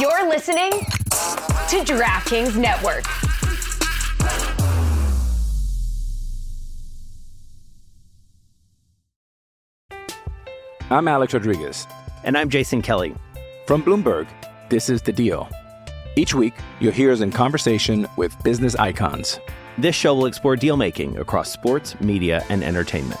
You're listening to DraftKings Network. I'm Alex Rodriguez. And I'm Jason Kelly. From Bloomberg, this is The Deal. Each week, you'll hear us in conversation with business icons. This show will explore deal-making across sports, media, and entertainment.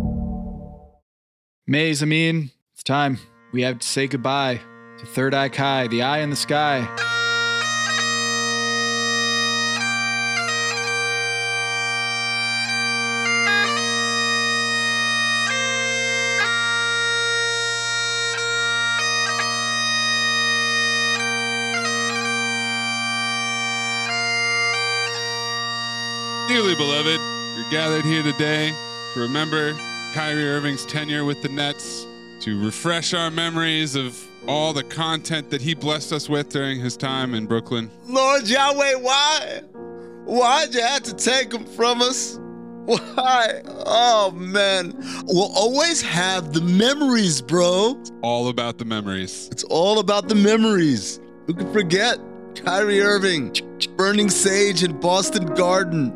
Maze, Amin, it's time. We have to say goodbye to Third Eye Kai, the eye in the sky. Dearly beloved, you're gathered here today to remember Kyrie Irving's tenure with the Nets, to refresh our memories of all the content that he blessed us with during his time in Brooklyn. Lord Yahweh, why? Why'd you have to take him from us? Why? Oh, man. We'll always have the memories, bro. It's all about the memories. It's all about the memories. Who could forget Kyrie Irving burning sage in Boston Garden?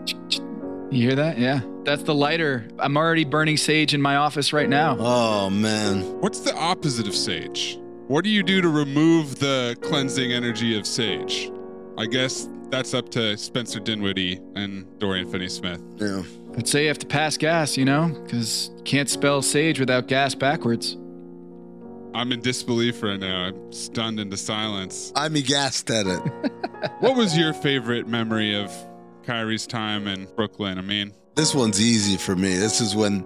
You hear that? Yeah. That's the lighter. I'm already burning sage in my office right now. Oh, man. What's the opposite of sage? What do you do to remove the cleansing energy of sage? I guess that's up to Spencer Dinwiddie and Dorian Finney-Smith. Yeah. I'd say you have to pass gas, you know, because you can't spell sage without gas backwards. I'm in disbelief right now. I'm stunned into silence. I'm aghast at it. What was your favorite memory of Kyrie's time in Brooklyn? I mean, this one's easy for me. This is when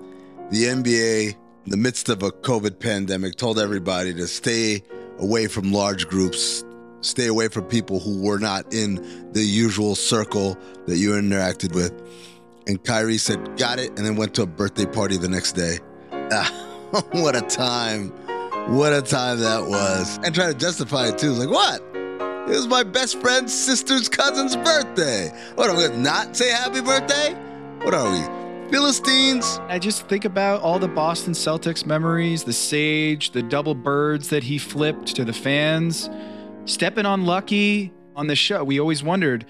the NBA, in the midst of a COVID pandemic, told everybody to stay away from large groups, stay away from people who were not in the usual circle that you interacted with. And Kyrie said, got it, and then went to a birthday party the next day. What a time. What a time that was. And trying to justify it, too. It's like, what? It was my best friend's sister's cousin's birthday. What, I'm going to not say happy birthday? What are we, Philistines? I just think about all the Boston Celtics memories, the sage, the double birds that he flipped to the fans, stepping on Lucky on the show. We always wondered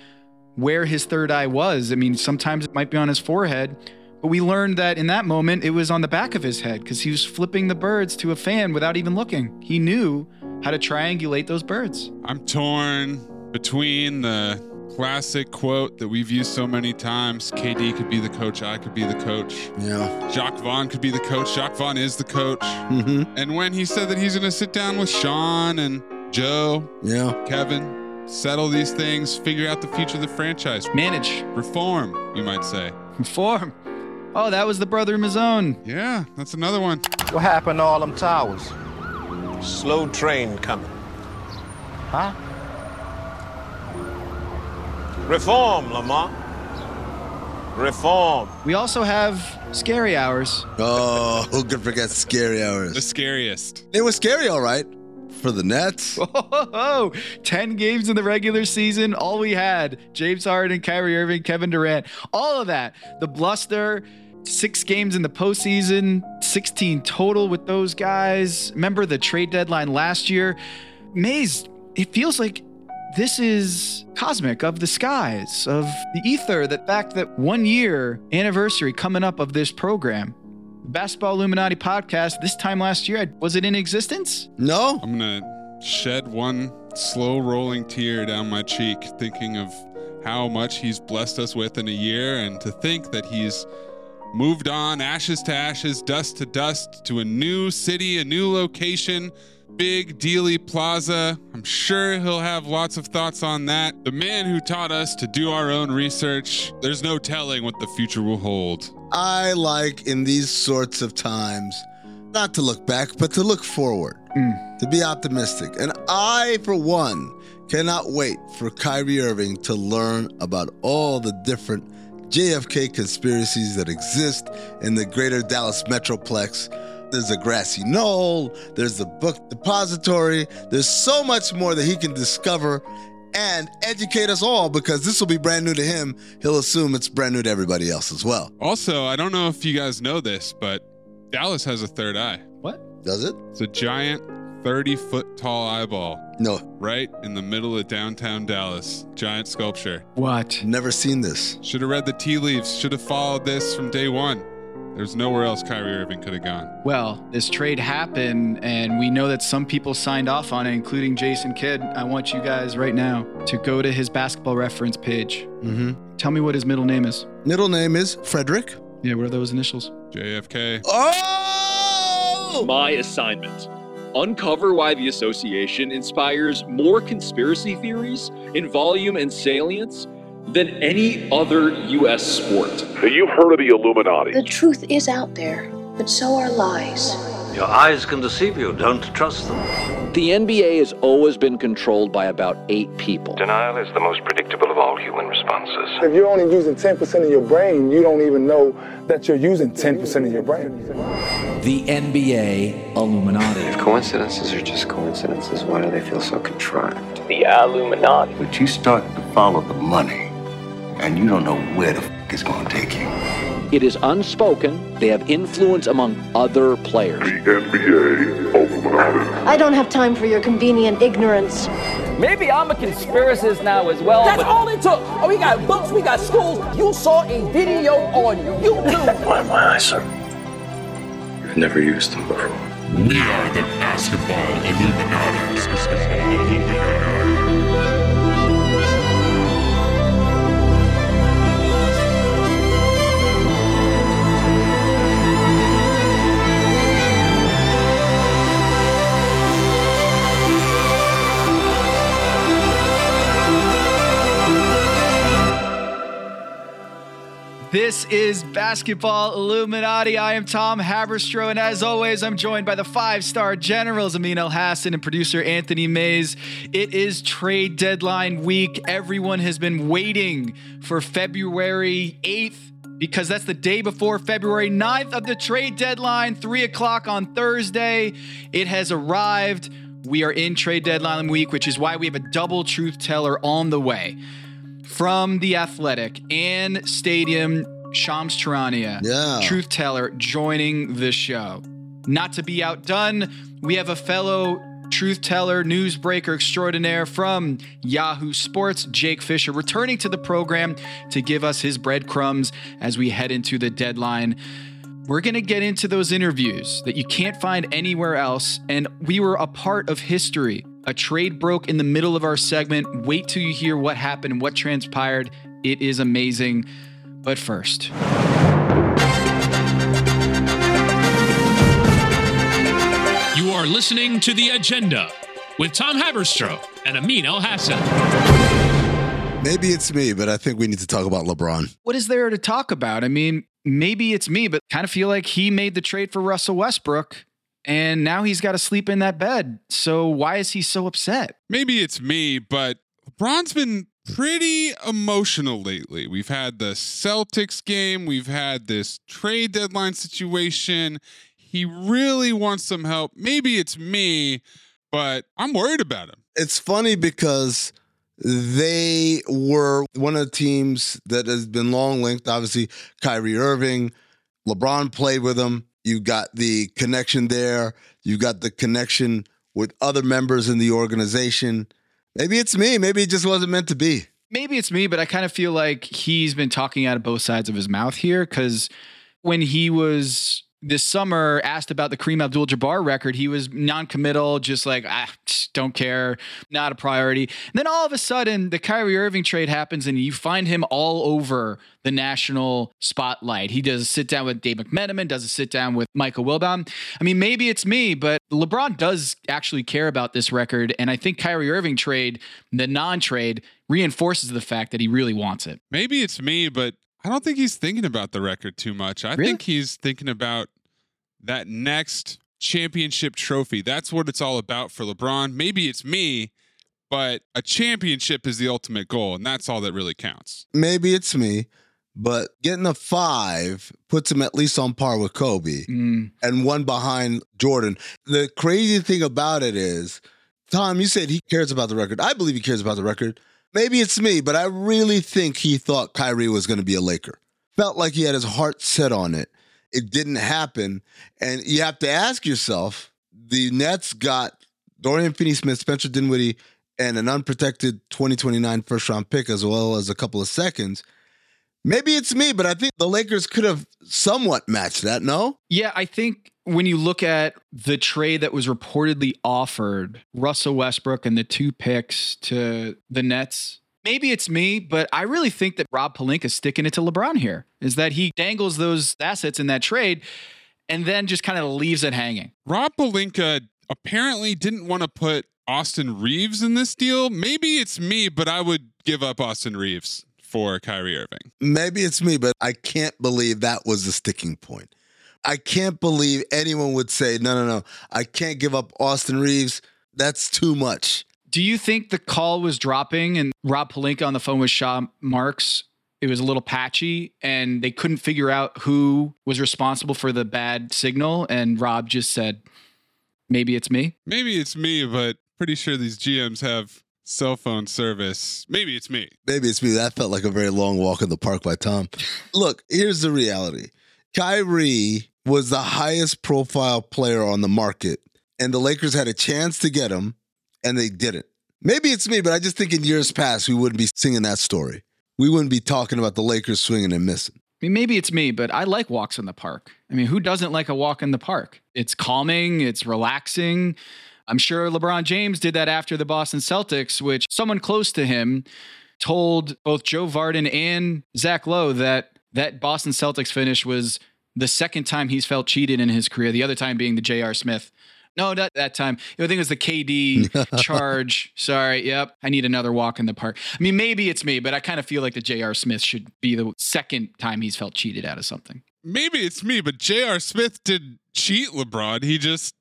where his third eye was. I mean, sometimes it might be on his forehead, but we learned that in that moment, it was on the back of his head because he was flipping the birds to a fan without even looking. He knew how to triangulate those birds. I'm torn between the classic quote that we've used so many times. KD could be the coach. I could be the coach. Yeah. Jacques Vaughn could be the coach. Jacques Vaughn is the coach. Mm-hmm. And when he said that he's going to sit down with Sean and Joe, yeah, Kevin, settle these things, figure out the future of the franchise. Manage. Reform, you might say. Reform. Oh, that was the brother in his own. Yeah, that's another one. What happened to all them towers? Slow train coming. Huh? Reform, Lamar. Reform. We also have scary hours. Oh, who could forget scary hours? The scariest. It was scary, all right, for the Nets. 10 games in the regular season, all we had. James Harden, Kyrie Irving, Kevin Durant, all of that. The bluster, 6 games in the postseason, 16 total with those guys. Remember the trade deadline last year? Maze, it feels like this is cosmic, of the skies, of the ether, the fact that 1 year anniversary coming up of this program. The Basketball Illuminati podcast, this time last year, was it in existence? No. I'm going to shed one slow rolling tear down my cheek thinking of how much he's blessed us with in a year, and to think that he's moved on, ashes to ashes, dust to dust, to a new city, a new location, Big Dealey Plaza. I'm sure he'll have lots of thoughts on that. The man who taught us to do our own research. There's no telling what the future will hold. I like, in these sorts of times, not to look back, but to look forward, to be optimistic. And I, for one, cannot wait for Kyrie Irving to learn about all the different JFK conspiracies that exist in the greater Dallas metroplex. There's a grassy knoll, there's the book depository, there's so much more that he can discover and educate us all, because this will be brand new to him. He'll assume it's brand new to everybody else as well. Also, I don't know if you guys know this, but Dallas has a third eye. What? Does it? It's a giant 30-foot tall eyeball. No. Right in the middle of downtown Dallas. Giant sculpture. What? Never seen this. Should have read the tea leaves. Should have followed this from day one. There's nowhere else Kyrie Irving could have gone. Well, this trade happened, and we know that some people signed off on it, including Jason Kidd. I want you guys right now to go to his Basketball Reference page. Mm-hmm. Tell me what his middle name is. Middle name is Frederick. Yeah, what are those initials? JFK. Oh! My assignment. Uncover why the association inspires more conspiracy theories in volume and salience than any other U.S. sport. You've heard of the Illuminati. The truth is out there, but so are lies. Your eyes can deceive you. Don't trust them. The NBA has always been controlled by about 8 people. Denial is the most predictable of all human responses. If you're only using 10% of your brain, you don't even know that you're using 10% of your brain. The NBA Illuminati. If coincidences are just coincidences, why do they feel so contrived? The Illuminati. But you start to follow the money, and you don't know where the f*** it's going to take you. It is unspoken. They have influence among other players. The NBA Illuminati. I don't have time for your convenient ignorance. Maybe I'm a conspiracist now as well. That's all it took. Oh, we got books, we got schools. You saw a video on YouTube. Why am I, sir? You've never used them before. We are the Basketball Illuminati. This is Basketball Illuminati. I am Tom Haberstroh, and as always, I'm joined by the five-star generals, Amin El Hassan and producer Anthony Mays. It is trade deadline week. Everyone has been waiting for February 8th because that's the day before February 9th of the trade deadline, 3 o'clock on Thursday. It has arrived. We are in trade deadline week, which is why we have a double truth teller on the way. From The Athletic and Stadium, Shams Charania, truth teller, joining the show. Not to be outdone, we have a fellow truth teller, newsbreaker extraordinaire from Yahoo Sports, Jake Fisher, returning to the program to give us his breadcrumbs as we head into the deadline. We're going to get into those interviews that you can't find anywhere else, and we were a part of history. A trade broke in the middle of our segment. Wait till you hear what happened and what transpired. It is amazing. But first, you are listening to The Agenda with Tom Haberstroh and Amin El Hassan. Maybe it's me, but I think we need to talk about LeBron. What is there to talk about? I mean, maybe it's me, but kind of feel like he made the trade for Russell Westbrook, and now he's got to sleep in that bed. So why is he so upset? Maybe it's me, but LeBron's been pretty emotional lately. We've had the Celtics game. We've had this trade deadline situation. He really wants some help. Maybe it's me, but I'm worried about him. It's funny because they were one of the teams that has been long linked. Obviously, Kyrie Irving, LeBron played with him. You got the connection there. You got the connection with other members in the organization. Maybe it's me. Maybe it just wasn't meant to be. Maybe it's me, but I kind of feel like he's been talking out of both sides of his mouth here, because when he was this summer asked about the Kareem Abdul-Jabbar record, he was non-committal, just like, I don't care, not a priority. And then all of a sudden, the Kyrie Irving trade happens and you find him all over the national spotlight. He does a sit-down with Dave McMenamin, does a sit-down with Michael Wilbon. I mean, maybe it's me, but LeBron does actually care about this record. And I think Kyrie Irving trade, the non-trade, reinforces the fact that he really wants it. Maybe it's me, but I don't think he's thinking about the record too much. I think he's thinking about that next championship trophy. That's what it's all about for LeBron. Maybe it's me, but a championship is the ultimate goal, and that's all that really counts. Maybe it's me, but getting a 5 puts him at least on par with Kobe and one behind Jordan. The crazy thing about it is, Tom, you said he cares about the record. I believe he cares about the record. Maybe it's me, but I really think he thought Kyrie was going to be a Laker. Felt like he had his heart set on it. It didn't happen. And you have to ask yourself, the Nets got Dorian Finney-Smith, Spencer Dinwiddie, and an unprotected 2029 first-round pick, as well as a couple of seconds. Maybe it's me, but I think the Lakers could have somewhat matched that, no? Yeah, I think when you look at the trade that was reportedly offered, Russell Westbrook and the 2 picks to the Nets, maybe it's me, but I really think that Rob Pelinka sticking it to LeBron here is that he dangles those assets in that trade and then just kind of leaves it hanging. Rob Pelinka apparently didn't want to put Austin Reaves in this deal. Maybe it's me, but I would give up Austin Reaves for Kyrie Irving. Maybe it's me, but I can't believe that was the sticking point. I can't believe anyone would say, no, I can't give up Austin Reaves. That's too much. Do you think the call was dropping and Rob Pelinka on the phone with Sean Marks, it was a little patchy and they couldn't figure out who was responsible for the bad signal? And Rob just said, maybe it's me. Maybe it's me, but pretty sure these GMs have cell phone service. Maybe it's me. Maybe it's me. That felt like a very long walk in the park by Tom. Look, here's the reality. Kyrie was the highest profile player on the market, and the Lakers had a chance to get him, and they didn't. Maybe it's me, but I just think in years past, we wouldn't be singing that story. We wouldn't be talking about the Lakers swinging and missing. I mean, maybe it's me, but I like walks in the park. I mean, who doesn't like a walk in the park? It's calming. It's relaxing. I'm sure LeBron James did that after the Boston Celtics, which someone close to him told both Joe Varden and Zach Lowe that Boston Celtics finish was the second time he's felt cheated in his career, the other time being the J.R. Smith. No, not that time. I think it was the KD charge. Sorry. Yep. I need another walk in the park. I mean, maybe it's me, but I kind of feel like the J.R. Smith should be the second time he's felt cheated out of something. Maybe it's me, but J.R. Smith didn't cheat LeBron. He just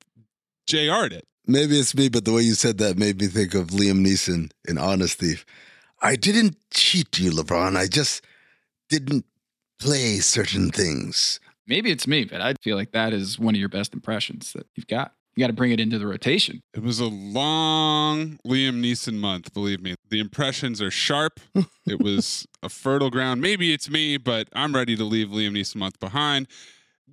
J.R.'d it. Maybe it's me, but the way you said that made me think of Liam Neeson in Honest Thief. I didn't cheat you, LeBron. I just didn't play certain things. Maybe it's me, but I feel like that is one of your best impressions that you've got. You got to bring it into the rotation. It was a long Liam Neeson month, believe me. The impressions are sharp. It was a fertile ground. Maybe it's me, but I'm ready to leave Liam Neeson month behind.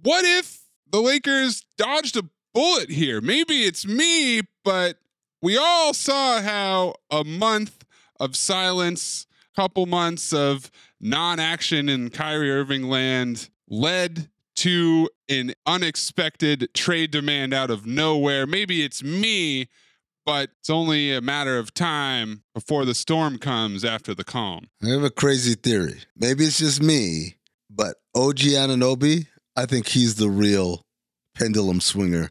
What if the Lakers dodged a bullet here? Maybe it's me, but we all saw how a month of silence, couple months of non-action in Kyrie Irving land led to an unexpected trade demand out of nowhere. Maybe it's me, but it's only a matter of time before the storm comes after the calm. I have a crazy theory. Maybe it's just me, but OG Anunoby, I think he's the real pendulum swinger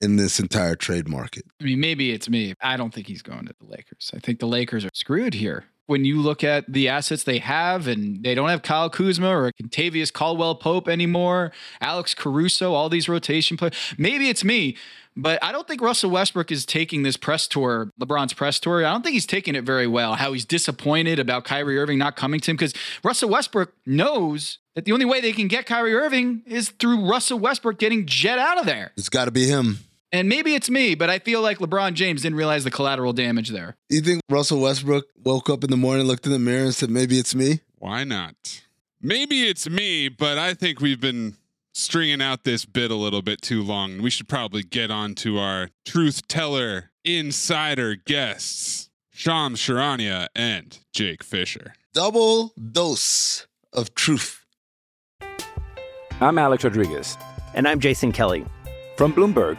in this entire trade market. I mean, maybe it's me. I don't think he's going to the Lakers. I think the Lakers are screwed here. When you look at the assets they have, and they don't have Kyle Kuzma or Kentavious Caldwell-Pope anymore, Alex Caruso, all these rotation players. Maybe it's me, but I don't think Russell Westbrook is taking this press tour, LeBron's press tour. I don't think he's taking it very well, how he's disappointed about Kyrie Irving not coming to him, because Russell Westbrook knows that the only way they can get Kyrie Irving is through Russell Westbrook getting jet out of there. It's got to be him. And maybe it's me, but I feel like LeBron James didn't realize the collateral damage there. You think Russell Westbrook woke up in the morning, looked in the mirror and said, maybe it's me? Why not? Maybe it's me, but I think we've been stringing out this bit a little bit too long. We should probably get on to our truth teller insider guests, Shams Charania and Jake Fisher. Double dose of truth. I'm Alex Rodriguez. And I'm Jason Kelly. From Bloomberg,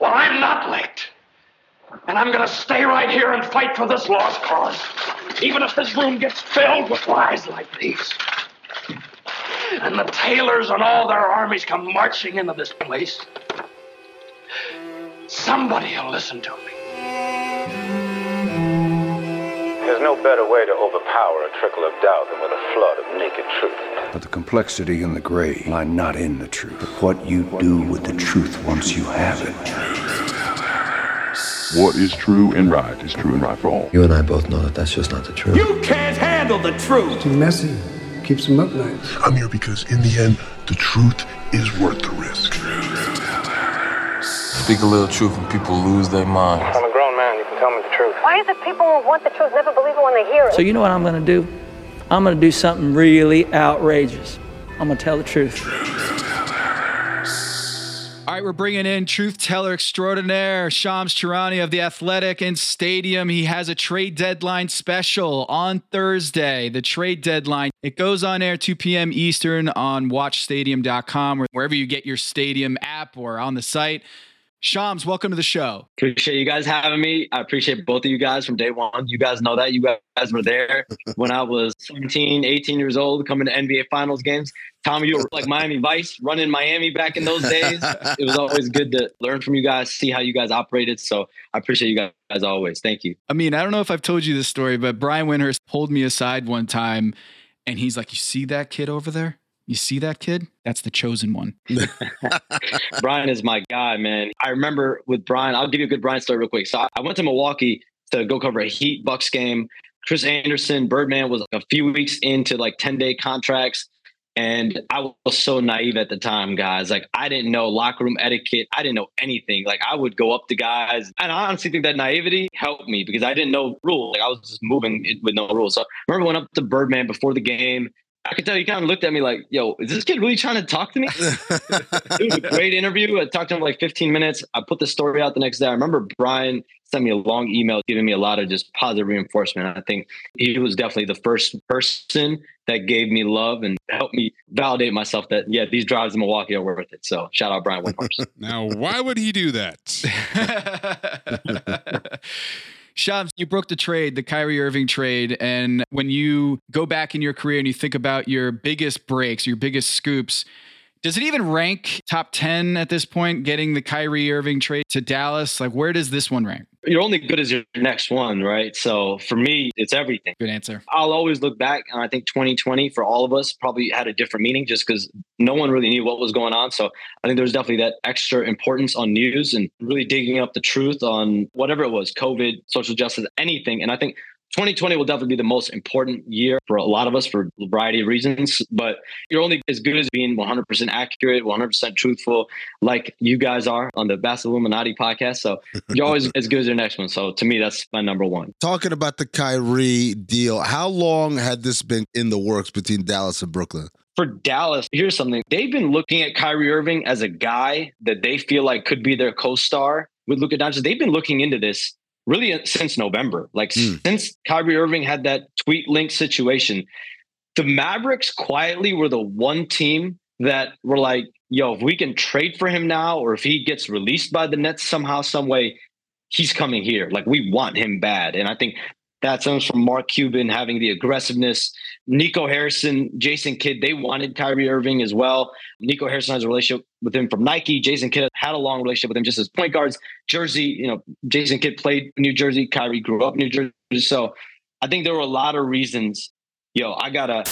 Well, I'm not late. And I'm going to stay right here and fight for this lost cause, even if this room gets filled with lies like these. And the Taylors and all their armies come marching into this place. Somebody will listen to me. There's no better way to overpower a trickle of doubt than with a flood of naked truth. But the complexity and the gray lie not in the truth, but what you do with the truth once you have it. What is true and right is true and right for all. You and I both know that that's just not the truth. You can't handle the truth! It's too messy. Keeps them up nights. I'm here because in the end, the truth is worth the risk. Speak a little truth and people lose their minds. I'm a grown man, you can tell me the truth. Why is it people who want the truth never believe it when they hear it? So you know what I'm gonna do? I'm gonna do something really outrageous. I'm gonna tell the truth. All right, we're bringing in truth teller extraordinaire, Shams Charania of The Athletic and Stadium. He has a trade deadline special on Thursday, the trade deadline. It goes on air 2 p.m. Eastern on watchstadium.com or wherever you get your Stadium app or on the site. Shams, welcome to the show. Appreciate you guys having me. I appreciate both of you guys from day one. You guys know that. You guys were there when I was 17, 18 years old, coming to NBA Finals games. Tom, you were like Miami Vice, running Miami back in those days. It was always good to learn from you guys, see how you guys operated. So I appreciate you guys as always. Thank you. I mean, I don't know if I've told you this story, but Brian Windhorst pulled me aside one time and he's like, "You see that kid over there? You see that kid? That's the chosen one." Brian is my guy, man. I remember with Brian, I'll give you a good Brian story real quick. So I went to Milwaukee to go cover a Heat Bucks game. Chris Anderson, Birdman, was a few weeks into like 10-day contracts. And I was so naive at the time, guys. Like, I didn't know locker room etiquette. I didn't know anything. Like, I would go up to guys. And I honestly think that naivety helped me because I didn't know rules. Like, I was just moving with no rules. So I remember going up to Birdman before the game. I could tell he kind of looked at me like, "Yo, is this kid really trying to talk to me?" It was a great interview. I talked to him for like 15 minutes. I put the story out the next day. I remember Brian sent me a long email giving me a lot of just positive reinforcement. I think he was definitely the first person that gave me love and helped me validate myself that, yeah, these drives in Milwaukee are worth it. So shout out Brian Windhorst. Now, why would he do that? Shams, you broke the trade, the Kyrie Irving trade. And when you go back in your career and you think about your biggest breaks, your biggest scoops, does it even rank top 10 at this point, getting the Kyrie Irving trade to Dallas? Like, where does this one rank? You're only good as your next one, right? So for me, it's everything. Good answer. I'll always look back, and I think 2020 for all of us probably had a different meaning just because no one really knew what was going on. So I think there was definitely that extra importance on news and really digging up the truth on whatever it was, COVID, social justice, anything. And I think 2020 will definitely be the most important year for a lot of us for a variety of reasons, but you're only as good as being 100% accurate, 100% truthful, like you guys are on the Basketball Illuminati podcast. So you're always as good as your next one. So to me, that's my number one. Talking about the Kyrie deal, how long had this been in the works between Dallas and Brooklyn? For Dallas, here's something. They've been looking at Kyrie Irving as a guy that they feel like could be their co-star with Luka Doncic. They've been looking into this really since November, since Kyrie Irving had that tweet link situation. The Mavericks quietly were the one team that were like, yo, if we can trade for him now, or if he gets released by the Nets somehow, some way, he's coming here. Like, we want him bad. And I think that comes from Mark Cuban having the aggressiveness. Nico Harrison, Jason Kidd, they wanted Kyrie Irving as well. Nico Harrison has a relationship with him from Nike. Jason Kidd had a long relationship with him just as point guards. Jersey, Jason Kidd played New Jersey. Kyrie grew up New Jersey. So I think there were a lot of reasons. Yo, I got to...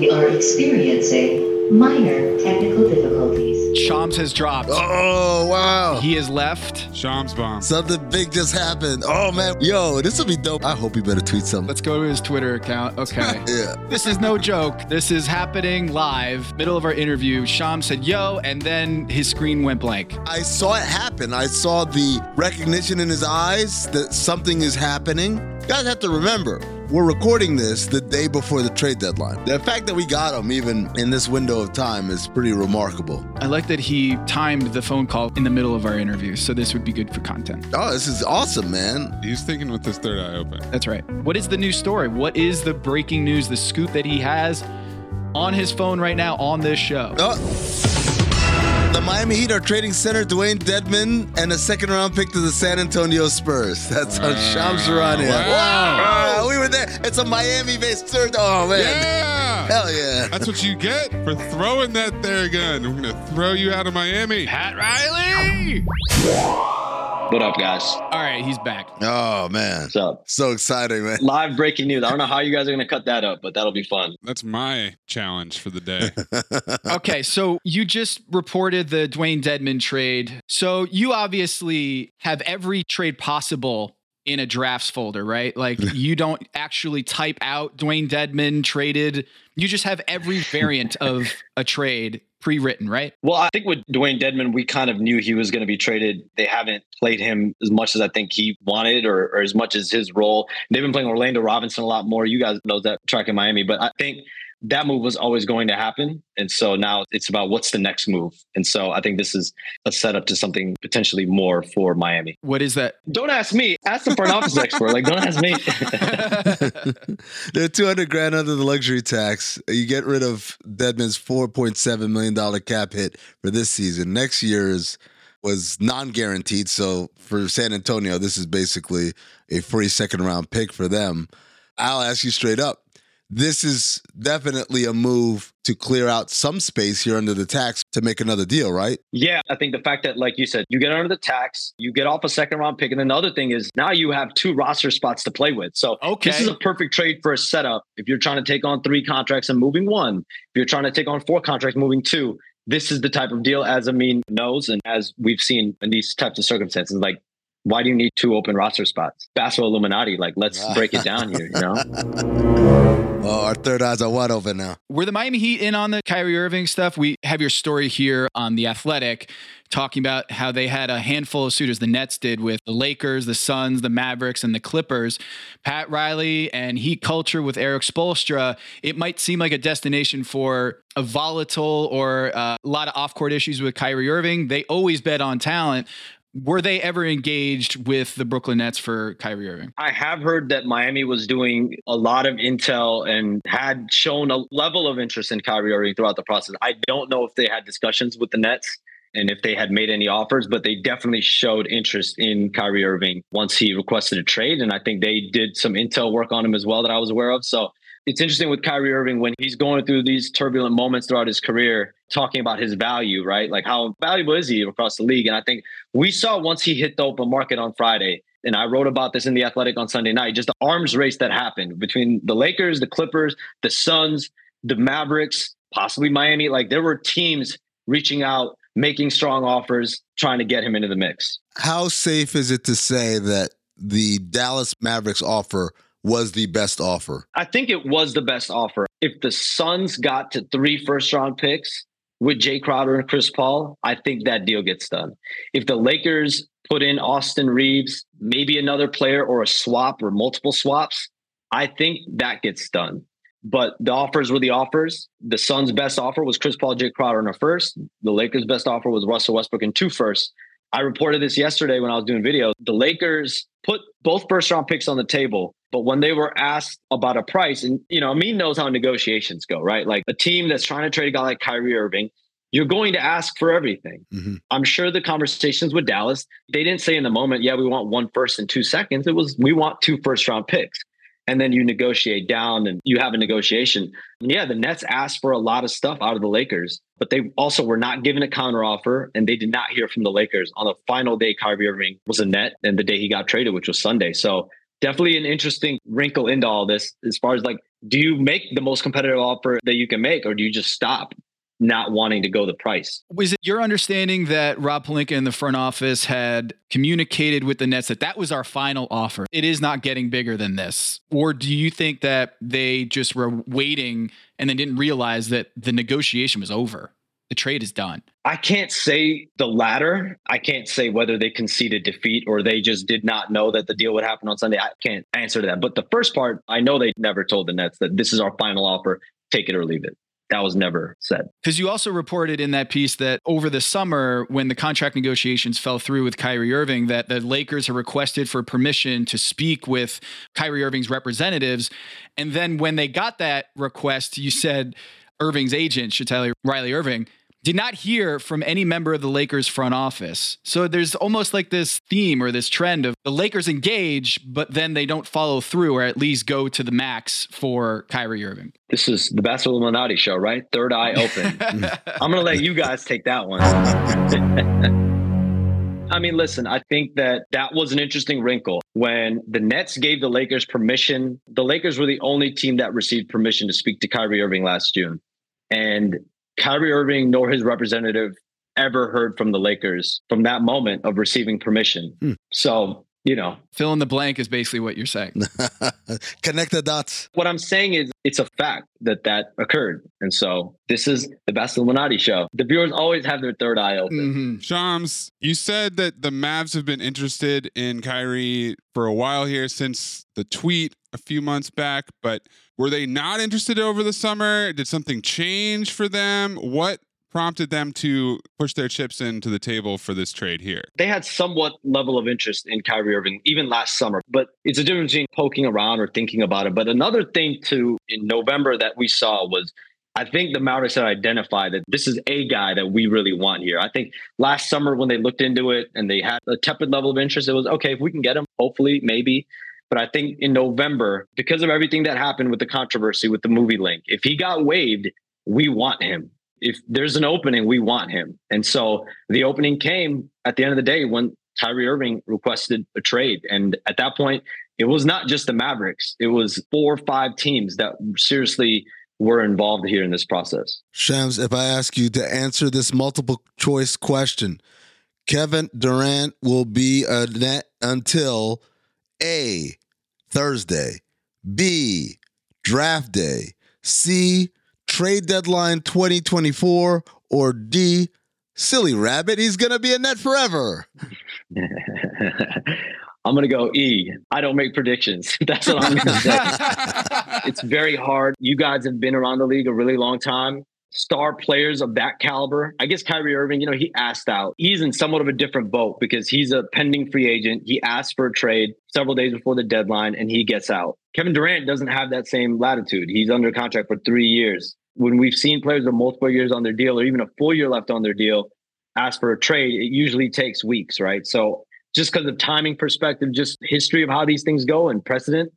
You are experiencing Minor technical difficulties. Shams has dropped. Oh, wow. He is left. Shams bomb. Something big just happened. Oh, man. Yo, this will be dope. I hope he better tweet something. Let's go to his Twitter account. Okay. Yeah. This is no joke. This is happening live. Middle of our interview, Shams said, yo, and then his screen went blank. I saw it happen. I saw the recognition in his eyes that something is happening. You guys have to remember, we're recording this the day before the trade deadline. The fact that we got him even in this window of time is pretty remarkable. I like that he timed the phone call in the middle of our interview, so this would be good for content. Oh, this is awesome, man. He's thinking with his third eye open. That's right. What is the new story? What is the breaking news, the scoop that he has on his phone right now on this show? The Miami Heat are trading center Dwayne Dedmon and a second-round pick to the San Antonio Spurs. That's on Shams Charania. Wow. We were there. It's a Miami-based third. Oh, man. Yeah. Hell yeah. That's what you get for throwing that there gun. We're going to throw you out of Miami. Pat Riley. What up, guys? All right, he's back. Oh, man. What's up? So exciting, man. Live breaking news. I don't know how you guys are going to cut that up, but that'll be fun. That's my challenge for the day. Okay, so you just reported the Dwayne Dedmon trade. So you obviously have every trade possible in a drafts folder, right? Like you don't actually type out Dwayne Dedmon traded. You just have every variant of a trade pre-written, right? Well, I think with Dwayne Dedmon, we kind of knew he was going to be traded. They haven't played him as much as I think he wanted or as much as his role. They've been playing Orlando Robinson a lot more. You guys know that track in Miami, but I think that move was always going to happen. And so now it's about what's the next move. And so I think this is a setup to something potentially more for Miami. What is that? Don't ask me. Ask the front office expert. Like, don't ask me. They're $200,000 under the luxury tax. You get rid of Dedmon's $4.7 million cap hit for this season. Next year's was non-guaranteed. So for San Antonio, this is basically a free second round pick for them. I'll ask you straight up. This is definitely a move to clear out some space here under the tax to make another deal, right? Yeah, I think the fact that, like you said, you get under the tax, you get off a second round pick. And then the other thing is now you have two roster spots to play with. So This is a perfect trade for a setup. If you're trying to take on three contracts and moving one, if you're trying to take on four contracts, moving two, this is the type of deal, as Amin knows, and as we've seen in these types of circumstances, like, why do you need two open roster spots? Basketball Illuminati, like, let's break it down here, you know? Oh, our third eyes are wide open now. Were the Miami Heat in on the Kyrie Irving stuff? We have your story here on The Athletic talking about how they had a handful of suitors. The Nets did with the Lakers, the Suns, the Mavericks, and the Clippers. Pat Riley and Heat culture with Eric Spoelstra. It might seem like a destination for a volatile or a lot of off-court issues with Kyrie Irving. They always bet on talent. Were they ever engaged with the Brooklyn Nets for Kyrie Irving? I have heard that Miami was doing a lot of intel and had shown a level of interest in Kyrie Irving throughout the process. I don't know if they had discussions with the Nets and if they had made any offers, but they definitely showed interest in Kyrie Irving once he requested a trade. And I think they did some intel work on him as well that I was aware of. So it's interesting with Kyrie Irving when he's going through these turbulent moments throughout his career, talking about his value, right? Like, how valuable is he across the league? And I think we saw once he hit the open market on Friday, and I wrote about this in The Athletic on Sunday night, just the arms race that happened between the Lakers, the Clippers, the Suns, the Mavericks, possibly Miami. Like, there were teams reaching out, making strong offers, trying to get him into the mix. How safe is it to say that the Dallas Mavericks offer was the best offer? I think it was the best offer. If the Suns got to 3 first-round picks with Jay Crowder and Chris Paul, I think that deal gets done. If the Lakers put in Austin Reaves, maybe another player or a swap or multiple swaps, I think that gets done. But the offers were the offers. The Suns' best offer was Chris Paul, Jay Crowder in a first. The Lakers' best offer was Russell Westbrook in 2 firsts. I reported this yesterday when I was doing video. The Lakers put both first-round picks on the table, but when they were asked about a price, and, you know, Amin knows how negotiations go, right? Like, a team that's trying to trade a guy like Kyrie Irving, you're going to ask for everything. Mm-hmm. I'm sure the conversations with Dallas, they didn't say in the moment, yeah, we want 1 first and 2 seconds. It was, we want 2 first-round picks. And then you negotiate down and you have a negotiation. And yeah, the Nets asked for a lot of stuff out of the Lakers, but they also were not given a counteroffer, and they did not hear from the Lakers on the final day Kyrie Irving was a Net and the day he got traded, which was Sunday. So definitely an interesting wrinkle into all this as far as, like, do you make the most competitive offer that you can make, or do you just stop? not wanting to go the price. Was it your understanding that Rob Pelinka in the front office had communicated with the Nets that that was our final offer? It is not getting bigger than this. Or do you think that they just were waiting and then didn't realize that the negotiation was over? The trade is done. I can't say the latter. I can't say whether they conceded defeat or they just did not know that the deal would happen on Sunday. I can't answer to that. But the first part, I know they never told the Nets that this is our final offer. Take it or leave it. That was never said. Because you also reported in that piece that over the summer, when the contract negotiations fell through with Kyrie Irving, that the Lakers had requested for permission to speak with Kyrie Irving's representatives. And then when they got that request, you said Irving's agent, Riley Irving, did not hear from any member of the Lakers front office. So there's almost like this theme or this trend of the Lakers engage, but then they don't follow through or at least go to the max for Kyrie Irving. This is the Basketball Illuminati show, right? Third eye open. I'm going to let you guys take that one. I mean, listen, I think that was an interesting wrinkle. When the Nets gave the Lakers permission, the Lakers were the only team that received permission to speak to Kyrie Irving last June. And Kyrie Irving nor his representative ever heard from the Lakers from that moment of receiving permission. So, you know, fill in the blank is basically what you're saying. Connect the dots. What I'm saying is it's a fact that occurred. And so this is the Best Illuminati show. The viewers always have their third eye open. Mm-hmm. Shams, you said that the Mavs have been interested in Kyrie for a while here since the tweet a few months back, but were they not interested over the summer? Did something change for them? What prompted them to push their chips into the table for this trade here? They had somewhat level of interest in Kyrie Irving, even last summer, but it's a difference between poking around or thinking about it. But another thing too, in November that we saw was, I think the Mavericks had identified that this is a guy that we really want here. I think last summer when they looked into it and they had a tepid level of interest, it was, okay, if we can get him, hopefully, maybe. But I think in November, because of everything that happened with the controversy with the movie link, if he got waived, we want him. If there's an opening, we want him. And so the opening came at the end of the day when Kyrie Irving requested a trade. And at that point, it was not just the Mavericks. It was 4 or 5 teams that seriously were involved here in this process. Shams, if I ask you to answer this multiple choice question, Kevin Durant will be a Net until A, Thursday, B, draft day, C, trade deadline 2024, or D, silly rabbit, he's going to be a Net forever. I'm going to go E. I don't make predictions. That's what I'm going to say. It's very hard. You guys have been around the league a really long time. Star players of that caliber. I guess Kyrie Irving, you know, he asked out. He's in somewhat of a different boat because he's a pending free agent. He asked for a trade several days before the deadline and he gets out. Kevin Durant doesn't have that same latitude. He's under contract for 3 years. When we've seen players with multiple years on their deal or even a full year left on their deal ask for a trade, it usually takes weeks, right? So just because of timing perspective, just history of how these things go and precedent,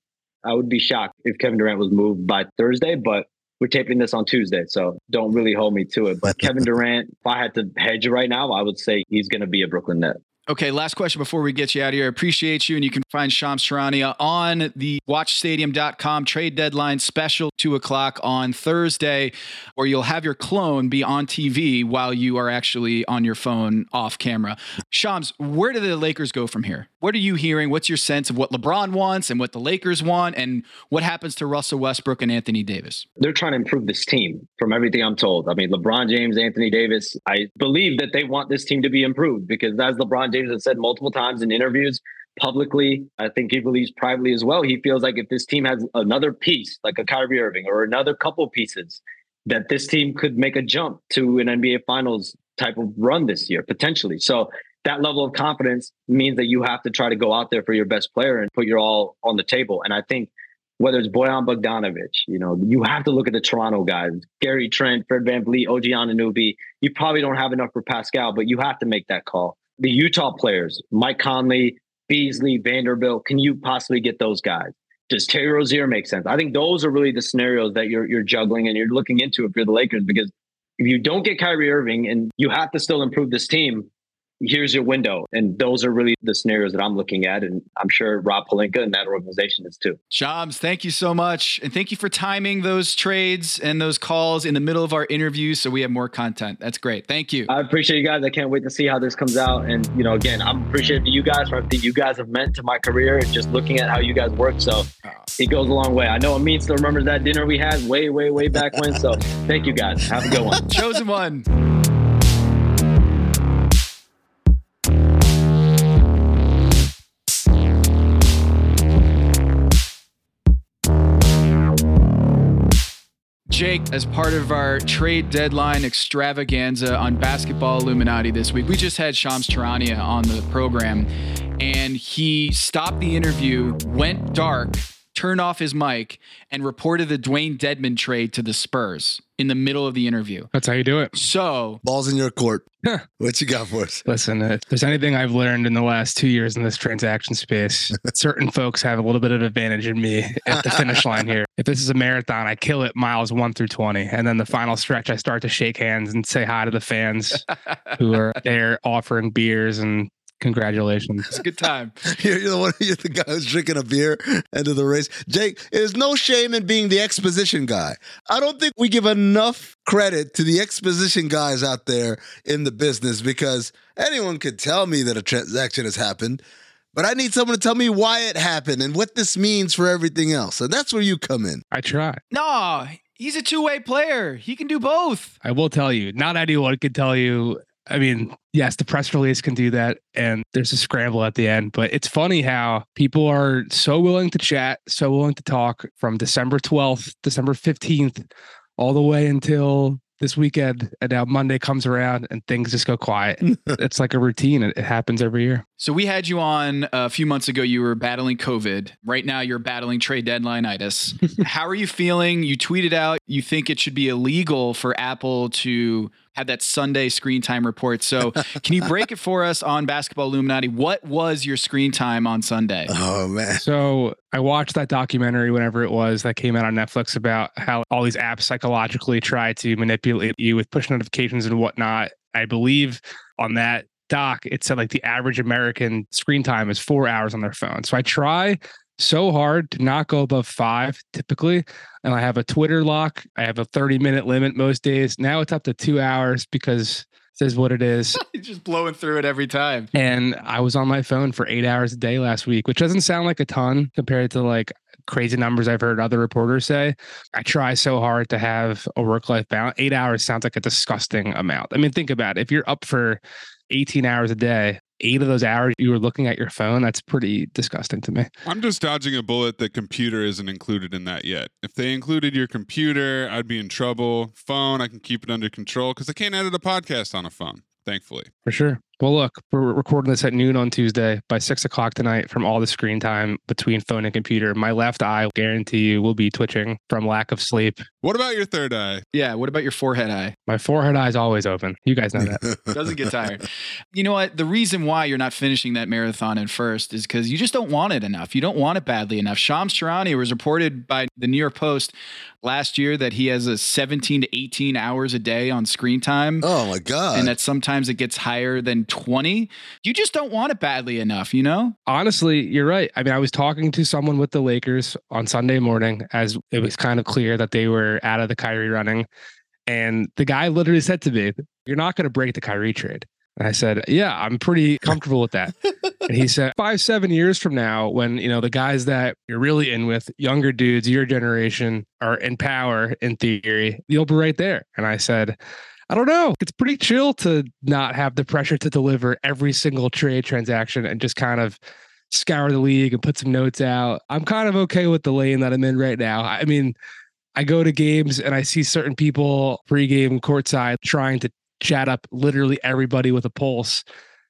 I would be shocked if Kevin Durant was moved by Thursday, but we're taping this on Tuesday, so don't really hold me to it. But Kevin Durant, if I had to hedge right now, I would say he's going to be a Brooklyn Net. Okay, last question before we get you out of here. I appreciate you, and you can find Shams Charania on the watchstadium.com trade deadline special, 2 o'clock on Thursday, or you'll have your clone be on TV while you are actually on your phone off camera. Shams, where do the Lakers go from here? What are you hearing? What's your sense of what LeBron wants and what the Lakers want and what happens to Russell Westbrook and Anthony Davis? They're trying to improve this team from everything I'm told. I mean, LeBron James, Anthony Davis, I believe that they want this team to be improved because that's LeBron James has said multiple times in interviews publicly. I think he believes privately as well. He feels like if this team has another piece, like a Kyrie Irving or another couple pieces, that this team could make a jump to an NBA Finals type of run this year, potentially. So that level of confidence means that you have to try to go out there for your best player and put your all on the table. And I think whether it's Bojan Bogdanovic, you know, you have to look at the Toronto guys, Gary Trent, Fred VanVleet, OG Anunoby. You probably don't have enough for Pascal, but you have to make that call. The Utah players, Mike Conley, Beasley, Vanderbilt, can you possibly get those guys? Does Terry Rozier make sense? I think those are really the scenarios that you're juggling and you're looking into if you're the Lakers, because if you don't get Kyrie Irving and you have to still improve this team, here's your window. And those are really the scenarios that I'm looking at. And I'm sure Rob Pelinka and that organization is too. Shams, thank you so much. And thank you for timing those trades and those calls in the middle of our interview so we have more content. That's great. Thank you. I appreciate you guys. I can't wait to see how this comes out. And, you know, again, I'm appreciative to you guys for everything you guys have meant to my career and just looking at how you guys work. So it goes a long way. I know Amin still remembers that dinner we had way back when. So thank you guys. Have a good one. Chosen one. Jake, as part of our trade deadline extravaganza on Basketball Illuminati this week, we just had Shams Charania on the program, and he stopped the interview, went dark, turned off his mic, and reported the Dwayne Dedmon trade to the Spurs in the middle of the interview. That's how you do it. So ball's in your court. What you got for us? Listen, if there's anything I've learned in the last 2 years in this transaction space, certain folks have a little bit of advantage in me at the finish line here. If this is a marathon, I kill it miles 1 through 20. And then the final stretch, I start to shake hands and say hi to the fans who are there offering beers and congratulations. It's a good time. You're the guy who's drinking a beer end of the race. Jake, there's no shame in being the exposition guy. I don't think we give enough credit to the exposition guys out there in the business, because anyone could tell me that a transaction has happened, but I need someone to tell me why it happened and what this means for everything else. And that's where you come in. I try. No, he's a two-way player. He can do both. I will tell you, not anyone can tell you. I mean, yes, the press release can do that, and there's a scramble at the end, but it's funny how people are so willing to chat, so willing to talk from December 12th, December 15th, all the way until this weekend, and now Monday comes around and things just go quiet. It's like a routine. It happens every year. So we had you on a few months ago. You were battling COVID. Right now you're battling trade deadline-itis. How are you feeling? You tweeted out you think it should be illegal for Apple to have that Sunday screen time report. So can you break it for us on Basketball Illuminati? What was your screen time on Sunday? Oh, man. So I watched that documentary, whenever it was, that came out on Netflix about how all these apps psychologically try to manipulate you with push notifications and whatnot. I believe on that doc, it said like the average American screen time is 4 hours on their phone. So I try so hard to not go above 5 typically. And I have a Twitter lock. I have a 30-minute limit most days. Now it's up to 2 hours because this is what it is. Just blowing through it every time. And I was on my phone for 8 hours a day last week, which doesn't sound like a ton compared to like crazy numbers I've heard other reporters say. I try so hard to have a work-life balance. 8 hours sounds like a disgusting amount. I mean, think about it. If you're up for 18 hours a day, 8 of those hours you were looking at your phone, that's pretty disgusting to me. I'm just dodging a bullet that computer isn't included in that yet. If they included your computer, I'd be in trouble. Phone, I can keep it under control because I can't edit a podcast on a phone, thankfully. For sure. Well, look, we're recording this at noon on Tuesday. By 6 o'clock tonight, from all the screen time between phone and computer, my left eye, guarantee you, will be twitching from lack of sleep. What about your third eye? Yeah. What about your forehead eye? My forehead eye is always open. You guys know that. Doesn't get tired. You know what? The reason why you're not finishing that marathon in first is because you just don't want it enough. You don't want it badly enough. Shams Charania was reported by the New York Post last year that he has a 17 to 18 hours a day on screen time. Oh my God. And that sometimes it gets higher than 20. You just don't want it badly enough, you know? Honestly, you're right. I mean, I was talking to someone with the Lakers on Sunday morning as it was kind of clear that they were out of the Kyrie running. And the guy literally said to me, "You're not going to break the Kyrie trade." And I said, "Yeah, I'm pretty comfortable with that." And he said, 5-7 years from now, when, you know, the guys that you're really in with, younger dudes, your generation, are in power, in theory, you'll be right there. And I said, I don't know. It's pretty chill to not have the pressure to deliver every single trade transaction and just kind of scour the league and put some notes out. I'm kind of okay with the lane that I'm in right now. I mean, I go to games and I see certain people pregame courtside trying to chat up literally everybody with a pulse.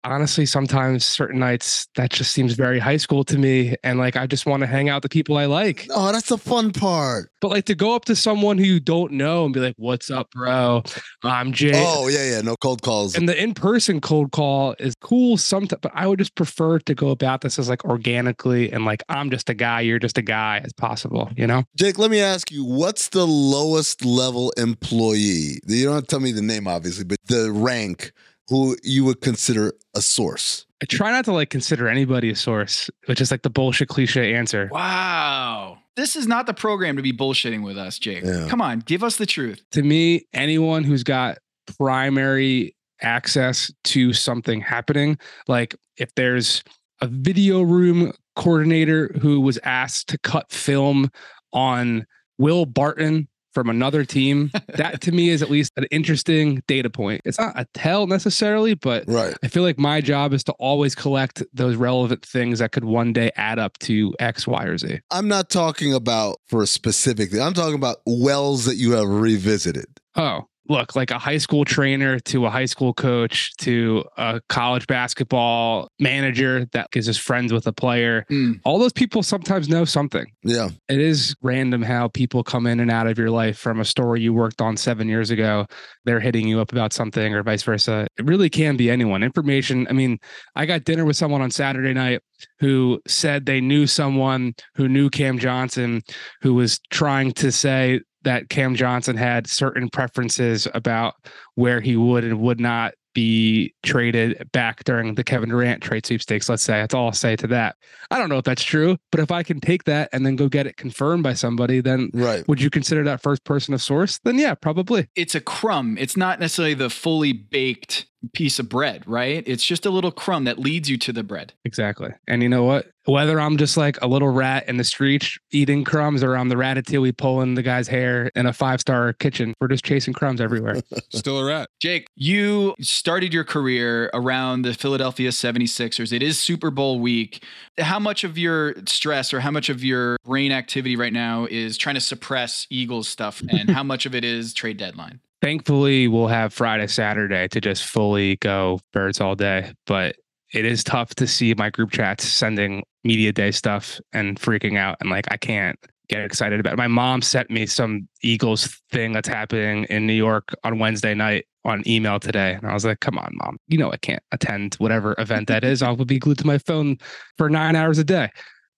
Honestly, sometimes certain nights that just seems very high school to me. And like, I just want to hang out with the people I like. Oh, that's the fun part. But like to go up to someone who you don't know and be like, "What's up, bro? I'm Jay." Oh yeah. No cold calls. And the in-person cold call is cool sometimes, but I would just prefer to go about this as like organically and like, I'm just a guy, you're just a guy as possible, you know? Jake, let me ask you, what's the lowest level employee? You don't have to tell me the name, obviously, but the rank who you would consider a source? I try not to like consider anybody a source, which is like the bullshit cliche answer. Wow. This is not the program to be bullshitting with us, Jake. Yeah. Come on, give us the truth. To me, anyone who's got primary access to something happening, like if there's a video room coordinator who was asked to cut film on Will Barton from another team, that to me is at least an interesting data point. It's not a tell necessarily, but right. I feel like my job is to always collect those relevant things that could one day add up to X, Y, or Z. I'm not talking about for a specific thing. I'm talking about wells that you have revisited. Oh, look, like a high school trainer to a high school coach to a college basketball manager that is just friends with a player. Mm. All those people sometimes know something. Yeah. It is random how people come in and out of your life from a story you worked on 7 years ago. They're hitting you up about something or vice versa. It really can be anyone. Information. I mean, I got dinner with someone on Saturday night who said they knew someone who knew Cam Johnson, who was trying to say that Cam Johnson had certain preferences about where he would and would not be traded back during the Kevin Durant trade sweepstakes. Let's say that's all I'll say to that. I don't know if that's true, but if I can take that and then go get it confirmed by somebody, then right. Would you consider that first person a source? Then yeah, probably. It's a crumb. It's not necessarily the fully baked piece of bread, right? It's just a little crumb that leads you to the bread. Exactly. And you know what? Whether I'm just like a little rat in the street eating crumbs or I'm the ratatouille pulling the guy's hair in a 5-star kitchen, we're just chasing crumbs everywhere. Still a rat. Jake, you started your career around the Philadelphia 76ers. It is Super Bowl week. How much of your stress or how much of your brain activity right now is trying to suppress Eagles stuff and how much of it is trade deadline? Thankfully, we'll have Friday, Saturday to just fully go birds all day. But it is tough to see my group chats sending media day stuff and freaking out. And like, I can't get excited about it. My mom sent me some Eagles thing that's happening in New York on Wednesday night on email today. And I was like, come on, Mom, you know, I can't attend whatever event that is. I will be glued to my phone for 9 hours a day.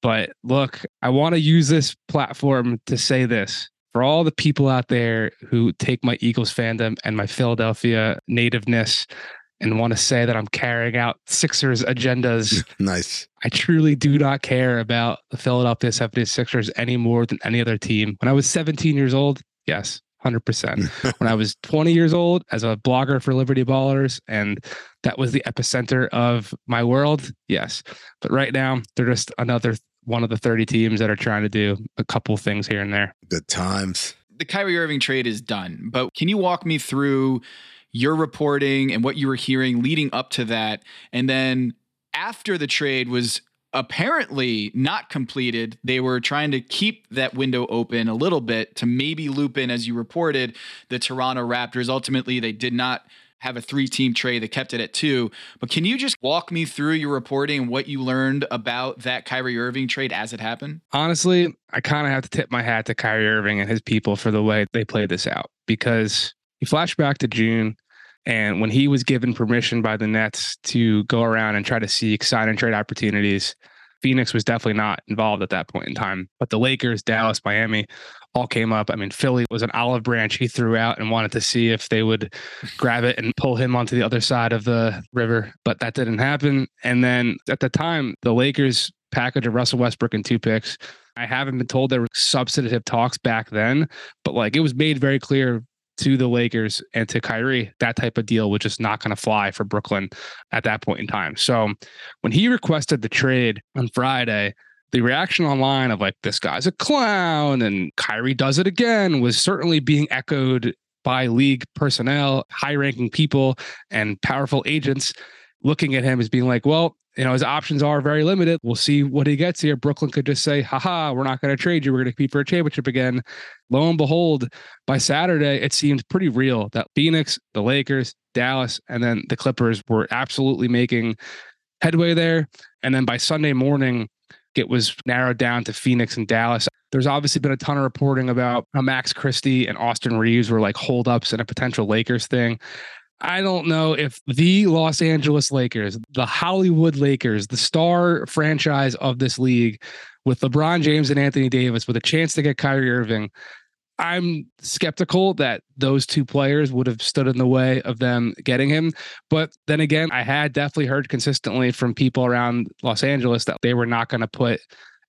But look, I want to use this platform to say this. For all the people out there who take my Eagles fandom and my Philadelphia nativeness and want to say that I'm carrying out Sixers agendas. Nice. I truly do not care about the Philadelphia 76ers any more than any other team. When I was 17 years old, yes, 100%. When I was 20 years old as a blogger for Liberty Ballers, and that was the epicenter of my world, yes. But right now, they're just another one of the 30 teams that are trying to do a couple things here and there. Good times. The Kyrie Irving trade is done, but can you walk me through your reporting and what you were hearing leading up to that? And then after the trade was apparently not completed, they were trying to keep that window open a little bit to maybe loop in, as you reported, the Toronto Raptors. Ultimately, they did not have a 3-team trade. They kept it at 2. But can you just walk me through your reporting and what you learned about that Kyrie Irving trade as it happened? Honestly, I kind of have to tip my hat to Kyrie Irving and his people for the way they played this out, because you flash back to June and when he was given permission by the Nets to go around and try to seek sign and trade opportunities, Phoenix was definitely not involved at that point in time. But the Lakers, Dallas, Miami all came up. I mean, Philly was an olive branch he threw out and wanted to see if they would grab it and pull him onto the other side of the river. But that didn't happen. And then at the time, the Lakers packaged Russell Westbrook and 2 picks. I haven't been told there were substantive talks back then, but like it was made very clear to the Lakers and to Kyrie, that type of deal was just not going to fly for Brooklyn at that point in time. So when he requested the trade on Friday, the reaction online of like, this guy's a clown and Kyrie does it again was certainly being echoed by league personnel, high-ranking people and powerful agents looking at him as being like, well, you know, his options are very limited. We'll see what he gets here. Brooklyn could just say, haha, we're not going to trade you. We're going to compete for a championship again. Lo and behold, by Saturday, it seemed pretty real that Phoenix, the Lakers, Dallas, and then the Clippers were absolutely making headway there. And then by Sunday morning, it was narrowed down to Phoenix and Dallas. There's obviously been a ton of reporting about how Max Christie and Austin Reaves were like holdups in a potential Lakers thing. I don't know if the Los Angeles Lakers, the Hollywood Lakers, the star franchise of this league with LeBron James and Anthony Davis, with a chance to get Kyrie Irving, I'm skeptical that those two players would have stood in the way of them getting him. But then again, I had definitely heard consistently from people around Los Angeles that they were not going to put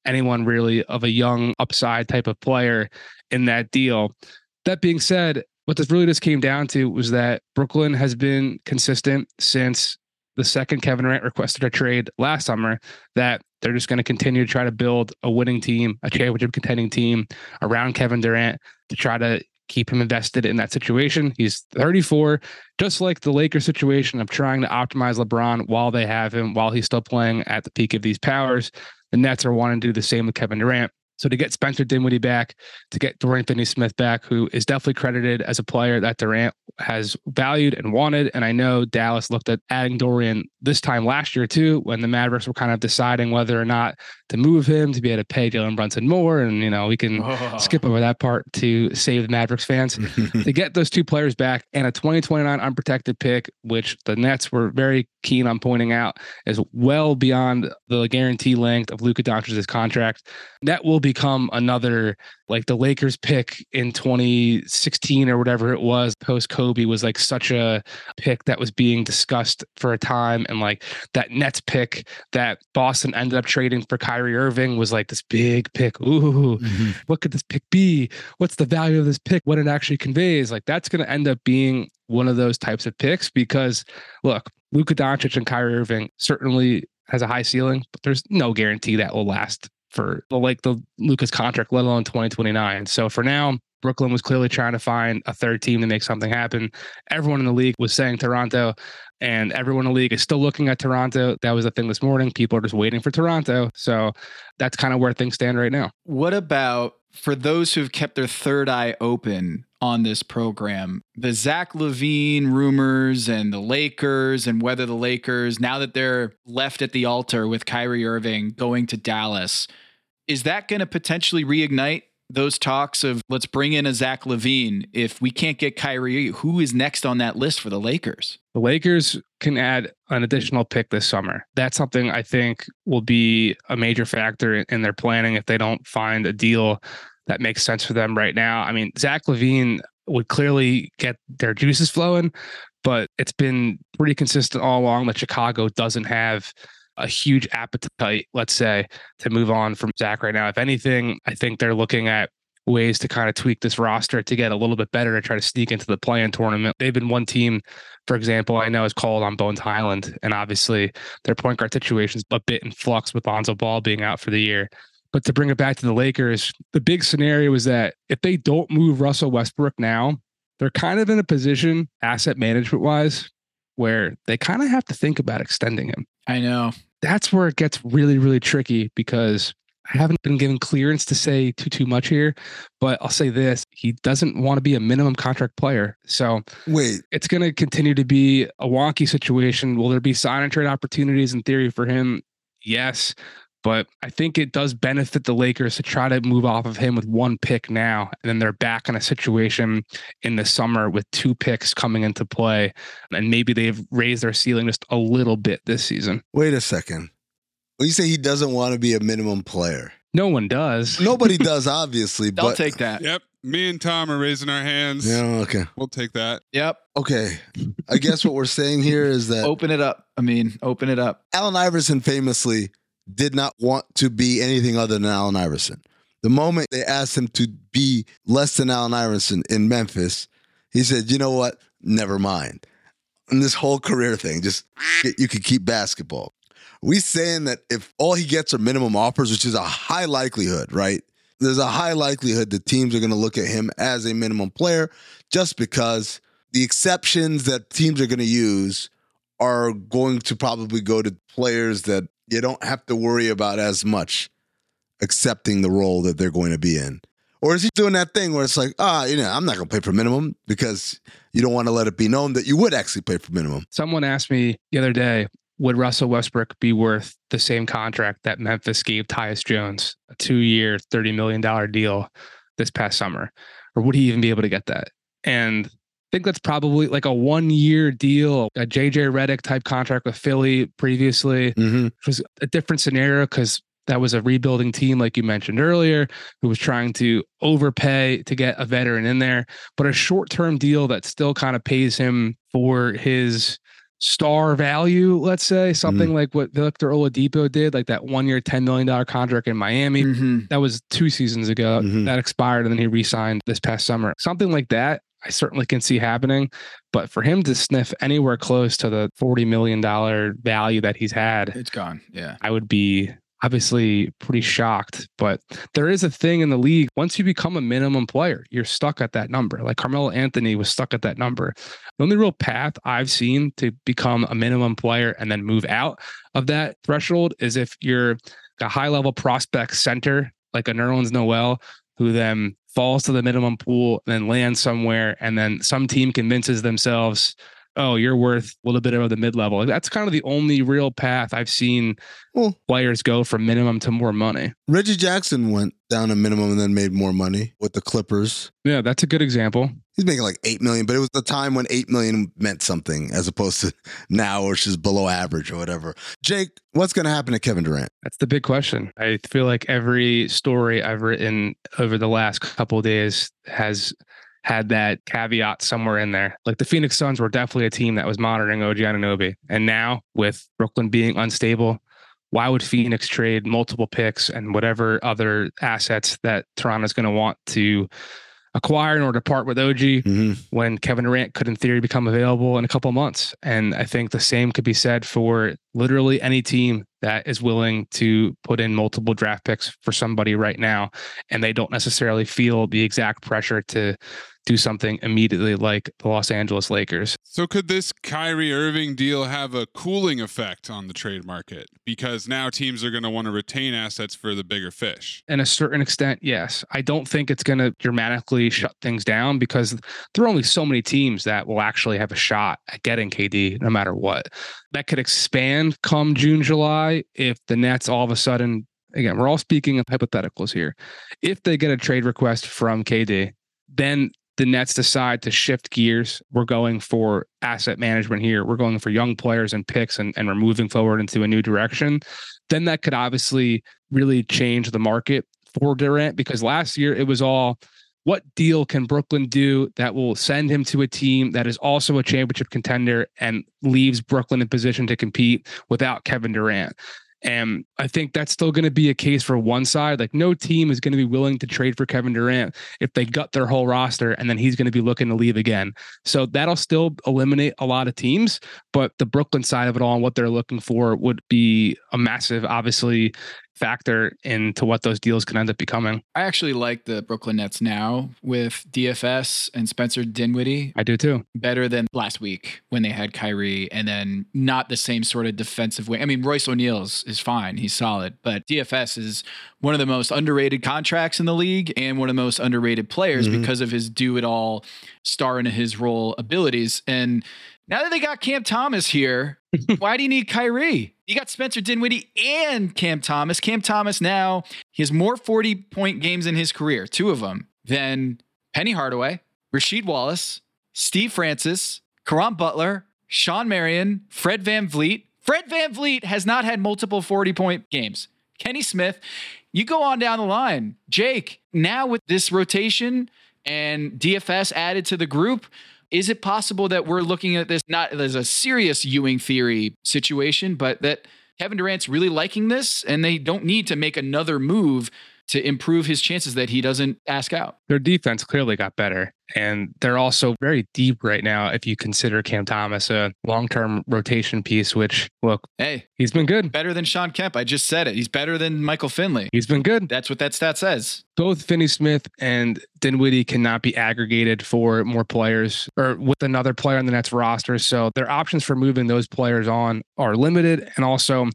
anyone really of a young upside type of player in that deal. That being said, what this really just came down to was that Brooklyn has been consistent since the second Kevin Durant requested a trade last summer that they're just going to continue to try to build a winning team, a championship contending team around Kevin Durant to try to keep him invested in that situation. He's 34, just like the Lakers situation of trying to optimize LeBron while they have him, while he's still playing at the peak of these powers. The Nets are wanting to do the same with Kevin Durant. So to get Spencer Dinwiddie back, to get Dorian Finney-Smith back, who is definitely credited as a player that Durant has valued and wanted. And I know Dallas looked at adding Dorian this time last year too, when the Mavericks were kind of deciding whether or not to move him to be able to pay Jalen Brunson more. And, you know, we can skip over that part to save the Mavericks fans. To get those two players back and a 2029 unprotected pick, which the Nets were very keen on pointing out is well beyond the guarantee length of Luka Doncic's contract. That will become another, like the Lakers pick in 2016 or whatever it was, post Kobe was like such a pick that was being discussed for a time. And like that Nets pick that Boston ended up trading for Kyrie Irving was like this big pick. Ooh, what could this pick be? What's the value of this pick? What it actually conveys? Like that's going to end up being one of those types of picks because look, Luka Doncic and Kyrie Irving certainly has a high ceiling, but there's no guarantee that will last for like the Luka's contract, let alone 2029. So for now, Brooklyn was clearly trying to find a third team to make something happen. Everyone in the league was saying Toronto, and everyone in the league is still looking at Toronto. That was the thing this morning. People are just waiting for Toronto. So that's kind of where things stand right now. What about for those who've kept their third eye open on this program, the Zach LaVine rumors and the Lakers and whether the Lakers, now that they're left at the altar with Kyrie Irving going to Dallas, is that going to potentially reignite those talks of let's bring in a Zach LaVine? If we can't get Kyrie, who is next on that list for the Lakers? The Lakers can add an additional pick this summer. That's something I think will be a major factor in their planning if they don't find a deal that makes sense for them right now. I mean, Zach LaVine would clearly get their juices flowing, but it's been pretty consistent all along that Chicago doesn't have a huge appetite, let's say, to move on from Zach right now. If anything, I think they're looking at ways to kind of tweak this roster to get a little bit better to try to sneak into the play-in tournament. They've been one team, for example, I know is called on Bones Highland, and obviously their point guard situation's a bit in flux with Lonzo Ball being out for the year. But to bring it back to the Lakers, the big scenario is that if they don't move Russell Westbrook now, they're kind of in a position, asset management-wise, where they kind of have to think about extending him. I know. That's where it gets really, really tricky because I haven't been given clearance to say too much here, but I'll say this. He doesn't want to be a minimum contract player. So wait, it's going to continue to be a wonky situation. Will there be sign and trade opportunities in theory for him? Yes. But I think it does benefit the Lakers to try to move off of him with one pick now. And then they're back in a situation in the summer with two picks coming into play. And maybe they've raised their ceiling just a little bit this season. Wait a second. Well, you say he doesn't want to be a minimum player. No one does. Nobody does, obviously. But I'll take that. Yep. Me and Tom are raising our hands. Yeah, okay. We'll take that. Yep. Okay. I guess what we're saying here is that... Open it up. I mean, open it up. Allen Iverson famously did not want to be anything other than Allen Iverson. The moment they asked him to be less than Allen Iverson in Memphis, he said, you know what? Never mind. And this whole career thing, just you could keep basketball. Are we saying that if all he gets are minimum offers, which is a high likelihood, right? There's a high likelihood that teams are going to look at him as a minimum player just because the exceptions that teams are going to use are going to probably go to players that you don't have to worry about as much accepting the role that they're going to be in. Or is he doing that thing where it's like, I'm not going to play for minimum because you don't want to let it be known that you would actually play for minimum. Someone asked me the other day, would Russell Westbrook be worth the same contract that Memphis gave Tyus Jones, a 2-year, $30 million deal this past summer? Or would he even be able to get that? And I think that's probably like a 1-year deal, a JJ Redick type contract with Philly previously. It was a different scenario because that was a rebuilding team, like you mentioned earlier, who was trying to overpay to get a veteran in there, but a short-term deal that still kind of pays him for his star value, let's say, something like what Victor Oladipo did, like that one-year $10 million contract in Miami. That was 2 seasons ago. That expired, and then he re-signed this past summer. Something like that, I certainly can see happening. But for him to sniff anywhere close to the $40 million value that he's had, it's gone. Yeah, I would be obviously pretty shocked. But there is a thing in the league. Once you become a minimum player, you're stuck at that number. Like Carmelo Anthony was stuck at that number. The only real path I've seen to become a minimum player and then move out of that threshold is if you're a high level prospect center, like a Nerlens Noel, who then falls to the minimum pool and then lands somewhere. And then some team convinces themselves, oh, you're worth a little bit of the mid-level. That's kind of the only real path I've seen players go from minimum to more money. Reggie Jackson went down to minimum and then made more money with the Clippers. Yeah, that's a good example. He's making like $8 million, but it was the time when $8 million meant something as opposed to now, or just below average or whatever. Jake, what's going to happen to Kevin Durant? That's the big question. I feel like every story I've written over the last couple of days has had that caveat somewhere in there. Like the Phoenix Suns were definitely a team that was monitoring OG Anunoby. And now with Brooklyn being unstable, why would Phoenix trade multiple picks and whatever other assets that Toronto's going to want to acquire in order to part with OG when Kevin Durant could in theory become available in a couple of months? And I think the same could be said for literally any team that is willing to put in multiple draft picks for somebody right now. And they don't necessarily feel the exact pressure to do something immediately like the Los Angeles Lakers. So could this Kyrie Irving deal have a cooling effect on the trade market? Because now teams are going to want to retain assets for the bigger fish. And a certain extent, yes. I don't think it's going to dramatically shut things down because there are only so many teams that will actually have a shot at getting KD no matter what. That could expand come June, July, if the Nets all of a sudden, again, we're all speaking of hypotheticals here. If they get a trade request from KD, then the Nets decide to shift gears. We're going for asset management here. We're going for young players and picks, and we're moving forward into a new direction. Then that could obviously really change the market for Durant, because last year it was all, what deal can Brooklyn do that will send him to a team that is also a championship contender and leaves Brooklyn in position to compete without Kevin Durant? And I think that's still going to be a case for one side. Like no team is going to be willing to trade for Kevin Durant if they gut their whole roster and then he's going to be looking to leave again. So that'll still eliminate a lot of teams, but the Brooklyn side of it all and what they're looking for would be a massive, obviously, factor into what those deals can end up becoming. I actually like the Brooklyn Nets now with DFS and Spencer Dinwiddie. I do too. Better than last week when they had Kyrie, and then not the same sort of defensive way. I mean, Royce O'Neal's is fine. He's solid, but DFS is one of the most underrated contracts in the league and one of the most underrated players because of his do-it-all star and his role abilities. And now that they got Cam Thomas here, why do you need Kyrie? You got Spencer Dinwiddie and Cam Thomas. Cam Thomas now, he has more 40-point games in his career, 2 of them, than Penny Hardaway, Rasheed Wallace, Steve Francis, Caron Butler, Sean Marion, Fred VanVleet. Fred VanVleet has not had multiple 40-point games. Kenny Smith. You go on down the line. Jake, now with this rotation and DFS added to the group, is it possible that we're looking at this not as a serious Ewing theory situation, but that Kevin Durant's really liking this and they don't need to make another move to improve his chances that he doesn't ask out? Their defense clearly got better, and they're also very deep right now if you consider Cam Thomas a long-term rotation piece, which, look, hey, he's been good. Better than Sean Kemp. I just said it. He's better than Michael Finley. He's been good. That's what that stat says. Both Finney-Smith and Dinwiddie cannot be aggregated for more players or with another player on the Nets roster, so their options for moving those players on are limited, and also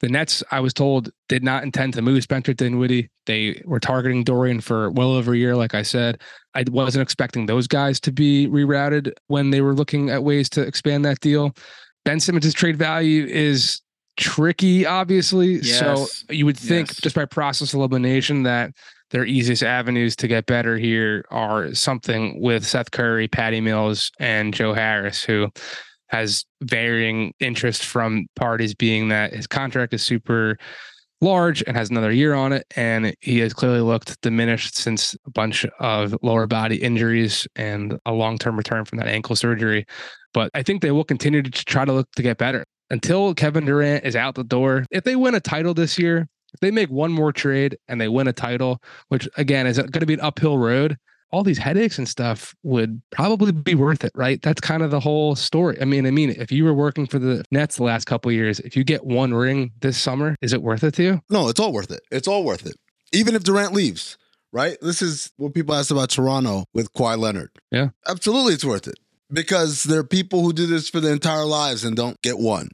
the Nets, I was told, did not intend to move Spencer Dinwiddie. They were targeting Dorian for well over a year, like I said. I wasn't expecting those guys to be rerouted when they were looking at ways to expand that deal. Ben Simmons' trade value is tricky, obviously. Yes. So you would think, just by process of elimination, that their easiest avenues to get better here are something with Seth Curry, Patty Mills, and Joe Harris, who has varying interest from parties, being that his contract is super large and has another year on it. And he has clearly looked diminished since a bunch of lower body injuries and a long-term return from that ankle surgery. But I think they will continue to try to look to get better until Kevin Durant is out the door. If they win a title this year, if they make one more trade and they win a title, which again is going to be an uphill road, all these headaches and stuff would probably be worth it, right? That's kind of the whole story. I mean, if you were working for the Nets the last couple of years, if you get one ring this summer, is it worth it to you? No, it's all worth it. It's all worth it. Even if Durant leaves, right? This is what people ask about Toronto with Kawhi Leonard. Yeah. Absolutely, it's worth it because there are people who do this for their entire lives and don't get one.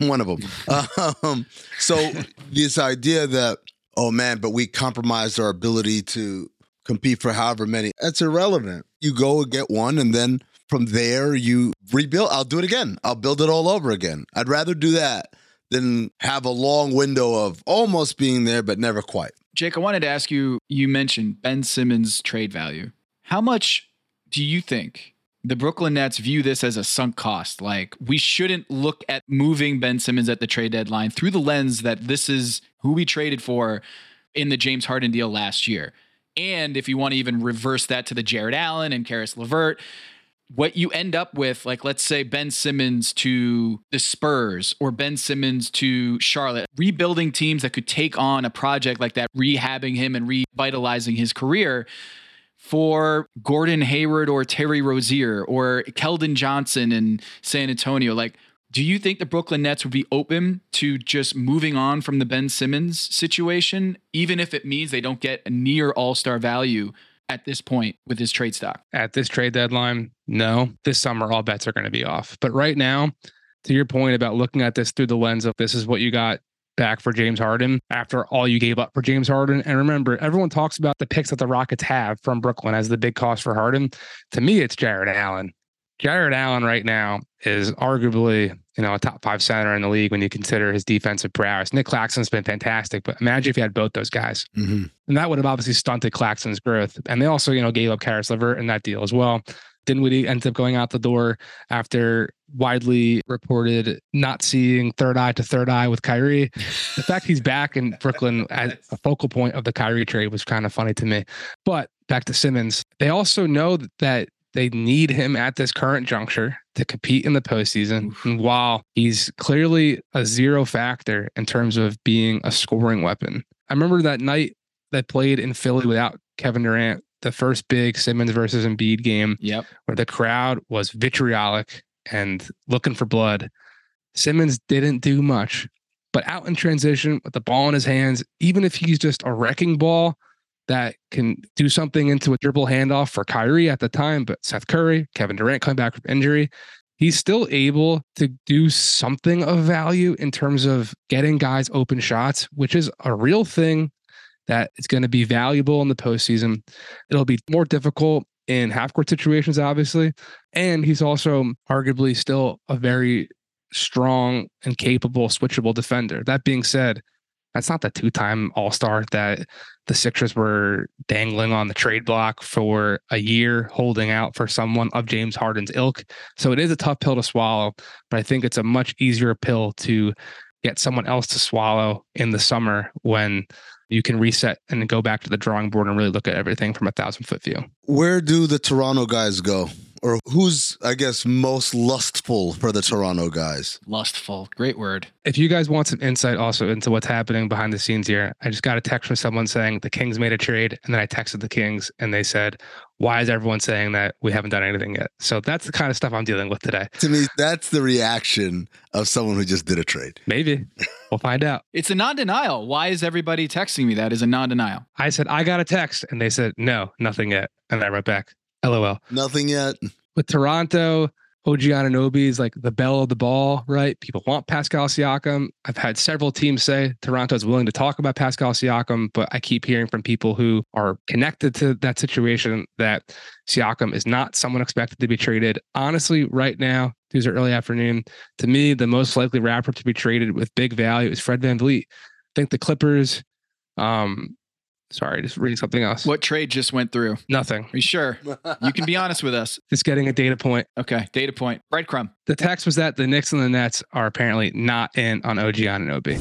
One of them. So this idea that, oh man, but we compromised our ability to compete for however many, that's irrelevant. You go and get one, and then from there you rebuild. I'll do it again. I'll build it all over again. I'd rather do that than have a long window of almost being there, but never quite. Jake, I wanted to ask you, you mentioned Ben Simmons' trade value. How much do you think the Brooklyn Nets view this as a sunk cost? Like, we shouldn't look at moving Ben Simmons at the trade deadline through the lens that this is who we traded for in the James Harden deal last year. And if you want to even reverse that to the Jared Allen and Karis LeVert, what you end up with, like, let's say Ben Simmons to the Spurs or Ben Simmons to Charlotte, rebuilding teams that could take on a project like that, rehabbing him and revitalizing his career, for Gordon Hayward or Terry Rozier or Keldon Johnson in San Antonio. Like, do you think the Brooklyn Nets would be open to just moving on from the Ben Simmons situation, even if it means they don't get a near all-star value at this point with his trade stock? At this trade deadline, no. This summer, all bets are going to be off. But right now, to your point about looking at this through the lens of this is what you got back for James Harden after all you gave up for James Harden. And remember, everyone talks about the picks that the Rockets have from Brooklyn as the big cost for Harden. To me, it's Jared Allen. Jared Allen right now is arguably, a top five center in the league when you consider his defensive prowess. Nick Claxton's been fantastic, but imagine if you had both those guys. Mm-hmm. And that would have obviously stunted Claxton's growth. And they also, gave up Karis LeVert in that deal as well. Dinwiddie ends up going out the door after widely reported not seeing third eye to third eye with Kyrie. The fact he's back in Brooklyn as a focal point of the Kyrie trade was kind of funny to me. But back to Simmons, they also know that they need him at this current juncture to compete in the postseason. Oof. And while he's clearly a zero factor in terms of being a scoring weapon, I remember that night that played in Philly without Kevin Durant, the first big Simmons versus Embiid game, yep, where the crowd was vitriolic and looking for blood. Simmons didn't do much, but out in transition with the ball in his hands, even if he's just a wrecking ball that can do something into a dribble handoff for Kyrie at the time, but Seth Curry, Kevin Durant coming back from injury, he's still able to do something of value in terms of getting guys open shots, which is a real thing that it's going to be valuable in the postseason. It'll be more difficult in half-court situations, obviously. And he's also arguably still a very strong and capable switchable defender. That being said, that's not the two-time All-Star that the Sixers were dangling on the trade block for a year, holding out for someone of James Harden's ilk. So it is a tough pill to swallow, but I think it's a much easier pill to get someone else to swallow in the summer when you can reset and go back to the drawing board and really look at everything from a 1,000-foot view. Where do the Toronto guys go? Or who's, I guess, most lustful for the Toronto guys? Lustful. Great word. If you guys want some insight also into what's happening behind the scenes here, I just got a text from someone saying the Kings made a trade, and then I texted the Kings and they said, why is everyone saying that? We haven't done anything yet. So that's the kind of stuff I'm dealing with today. To me, that's the reaction of someone who just did a trade. Maybe. We'll find out. It's a non-denial. Why is everybody texting me that is a non-denial? I said, I got a text, and they said, no, nothing yet. And I wrote back, LOL. Nothing yet. With Toronto, OG Anunoby is like the belle of the ball, right? People want Pascal Siakam. I've had several teams say Toronto is willing to talk about Pascal Siakam, but I keep hearing from people who are connected to that situation that Siakam is not someone expected to be traded. Honestly, right now, Tuesday early afternoon, to me, the most likely rapper to be traded with big value is Fred VanVleet. I think the Clippers, sorry, just reading something else. What trade just went through? Nothing. Are you sure? You can be honest with us. Just getting a data point. Okay, data point. Breadcrumb. The text was that the Knicks and the Nets are apparently not in on OG Anunoby.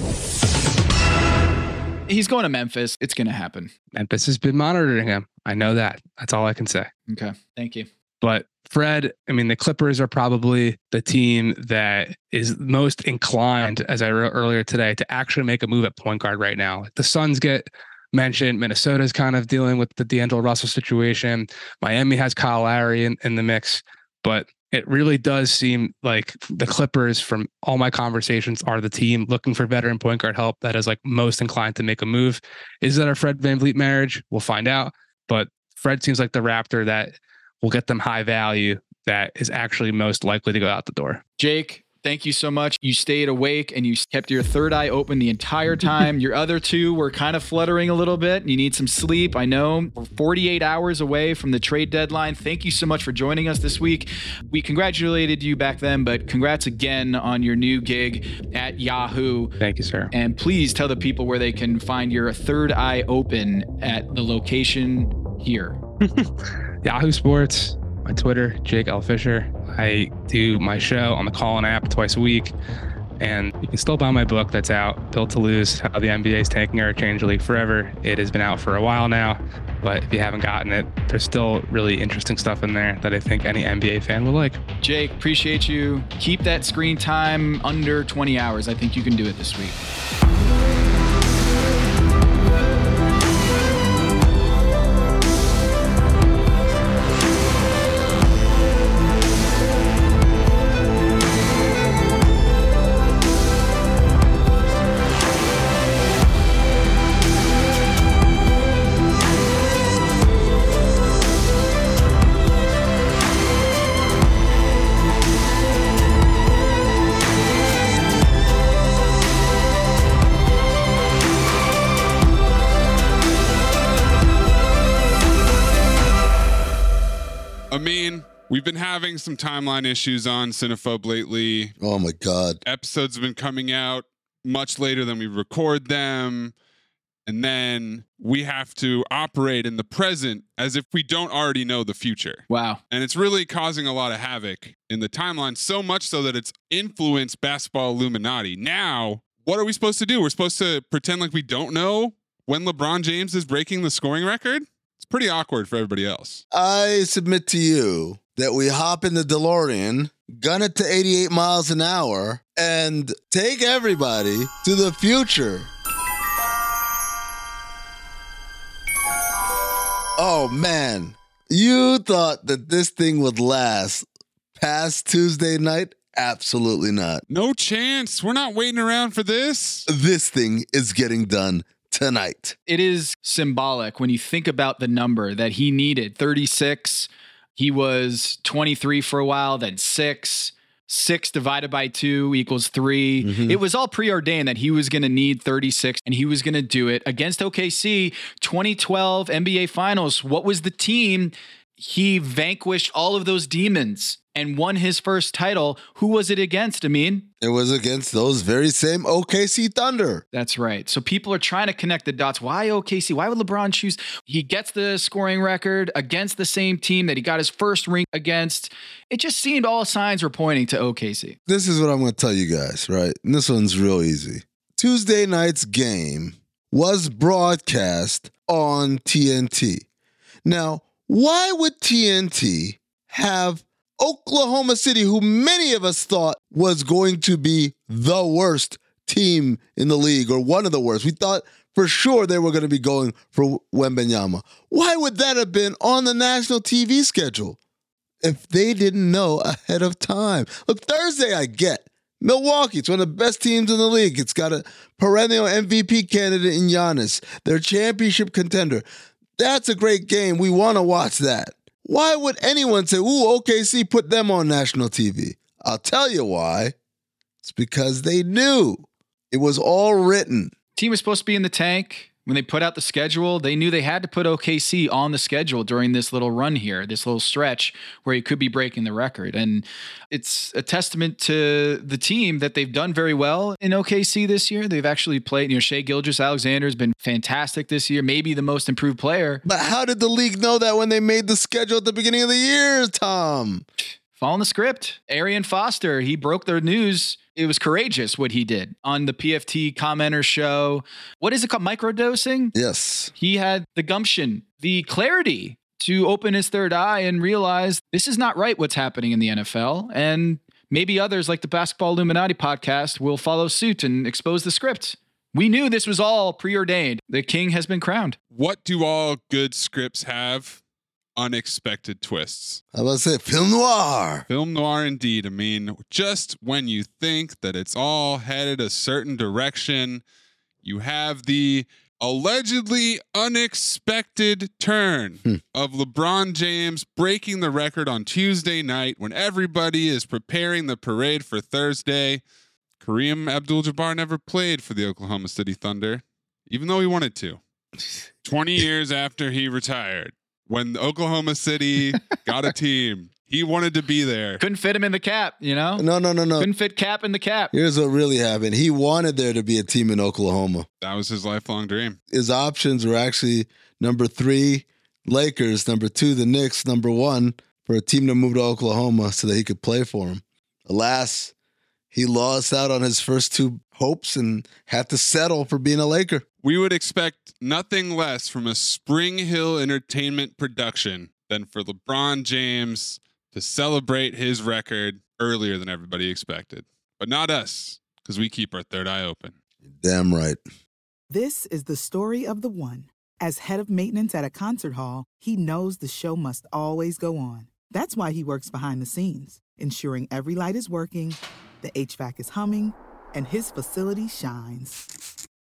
He's going to Memphis. It's going to happen. Memphis has been monitoring him. I know that. That's all I can say. Okay. Thank you. But Fred, I mean, the Clippers are probably the team that is most inclined, as I wrote earlier today, to actually make a move at point guard right now. The Suns get mentioned. Minnesota's kind of dealing with the D'Angelo Russell situation. Miami has Kyle Lowry in the mix, but it really does seem like the Clippers, from all my conversations, are the team looking for veteran point guard help that is like most inclined to make a move. Is that a Fred VanVleet marriage? We'll find out. But Fred seems like the Raptor that will get them high value that is actually most likely to go out the door. Jake, thank you so much. You stayed awake and you kept your third eye open the entire time. Your other two were kind of fluttering a little bit. You need some sleep. I know we're 48 hours away from the trade deadline. Thank you so much for joining us this week. We congratulated you back then, but congrats again on your new gig at Yahoo. Thank you, sir. And please tell the people where they can find your third eye open at the location here. Yahoo Sports. My Twitter, Jake L. Fisher. I do my show on the Call-In app twice a week. And you can still buy my book that's out, Built to Lose, How the NBA is Tanking Our Change the League Forever. It has been out for a while now, but if you haven't gotten it, there's still really interesting stuff in there that I think any NBA fan will like. Jake, appreciate you. Keep that screen time under 20 hours. I think you can do it this week. We've been having some timeline issues on Cinephobe lately. Oh my God. Episodes have been coming out much later than we record them. And then we have to operate in the present as if we don't already know the future. Wow. And it's really causing a lot of havoc in the timeline, so much so that it's influenced Basketball Illuminati. Now, what are we supposed to do? We're supposed to pretend like we don't know when LeBron James is breaking the scoring record? It's pretty awkward for everybody else. I submit to you that we hop in the DeLorean, gun it to 88 miles an hour, and take everybody to the future. Oh, man. You thought that this thing would last past Tuesday night? Absolutely not. No chance. We're not waiting around for this. This thing is getting done tonight. It is symbolic when you think about the number that he needed, 36. He was 23 for a while, then 6. 6 divided by 2 equals 3. Mm-hmm. It was all preordained that he was going to need 36, and he was going to do it. Against OKC, 2012 NBA Finals, what was the team? He vanquished all of those demons and won his first title. Who was it against, Amin? It was against those very same OKC Thunder. That's right. So people are trying to connect the dots. Why OKC? Why would LeBron choose? He gets the scoring record against the same team that he got his first ring against. It just seemed all signs were pointing to OKC. This is what I'm going to tell you guys, right? And this one's real easy. Tuesday night's game was broadcast on TNT. Now, why would TNT have Oklahoma City, who many of us thought was going to be the worst team in the league, or one of the worst? We thought for sure they were going to be going for Wembanyama. Why would that have been on the national TV schedule if they didn't know ahead of time? Look, Thursday, I get. Milwaukee, it's one of the best teams in the league. It's got a perennial MVP candidate in Giannis, their championship contender. That's a great game. We want to watch that. Why would anyone say, ooh, OKC put them on national TV? I'll tell you why. It's because they knew. It was all written. Team was supposed to be in the tank. When they put out the schedule, they knew they had to put OKC on the schedule during this little run here, this little stretch where he could be breaking the record. And it's a testament to the team that they've done very well in OKC this year. They've actually played, Shai Gilgeous-Alexander has been fantastic this year, maybe the most improved player. But how did the league know that when they made the schedule at the beginning of the year, Tom? Following the script. Arian Foster, he broke their news it was courageous what he did on the PFT commenter show. What is it called? Microdosing? Yes. He had the gumption, the clarity to open his third eye and realize this is not right what's happening in the NFL. And maybe others like the Basketball Illuminati podcast will follow suit and expose the script. We knew this was all preordained. The king has been crowned. What do all good scripts have? Unexpected twists. I was going to say film noir. Film noir indeed. I mean, just when you think that it's all headed a certain direction, you have the allegedly unexpected turn of LeBron James breaking the record on Tuesday night when everybody is preparing the parade for Thursday. Kareem Abdul-Jabbar never played for the Oklahoma City Thunder, even though he wanted to. 20 years after he retired, when Oklahoma City got a team, he wanted to be there. Couldn't fit him in the cap, you know? No. Couldn't fit Cap in the cap. Here's what really happened. He wanted there to be a team in Oklahoma. That was his lifelong dream. His options were actually 3, Lakers, 2, the Knicks, 1, for a team to move to Oklahoma so that he could play for him. Alas, he lost out on his first two hopes and had to settle for being a Laker. We would expect nothing less from a Spring Hill Entertainment production than for LeBron James to celebrate his record earlier than everybody expected. But not us, because we keep our third eye open. Damn right. This is the story of the one. As head of maintenance at a concert hall, he knows the show must always go on. That's why he works behind the scenes, ensuring every light is working, the HVAC is humming, and his facility shines.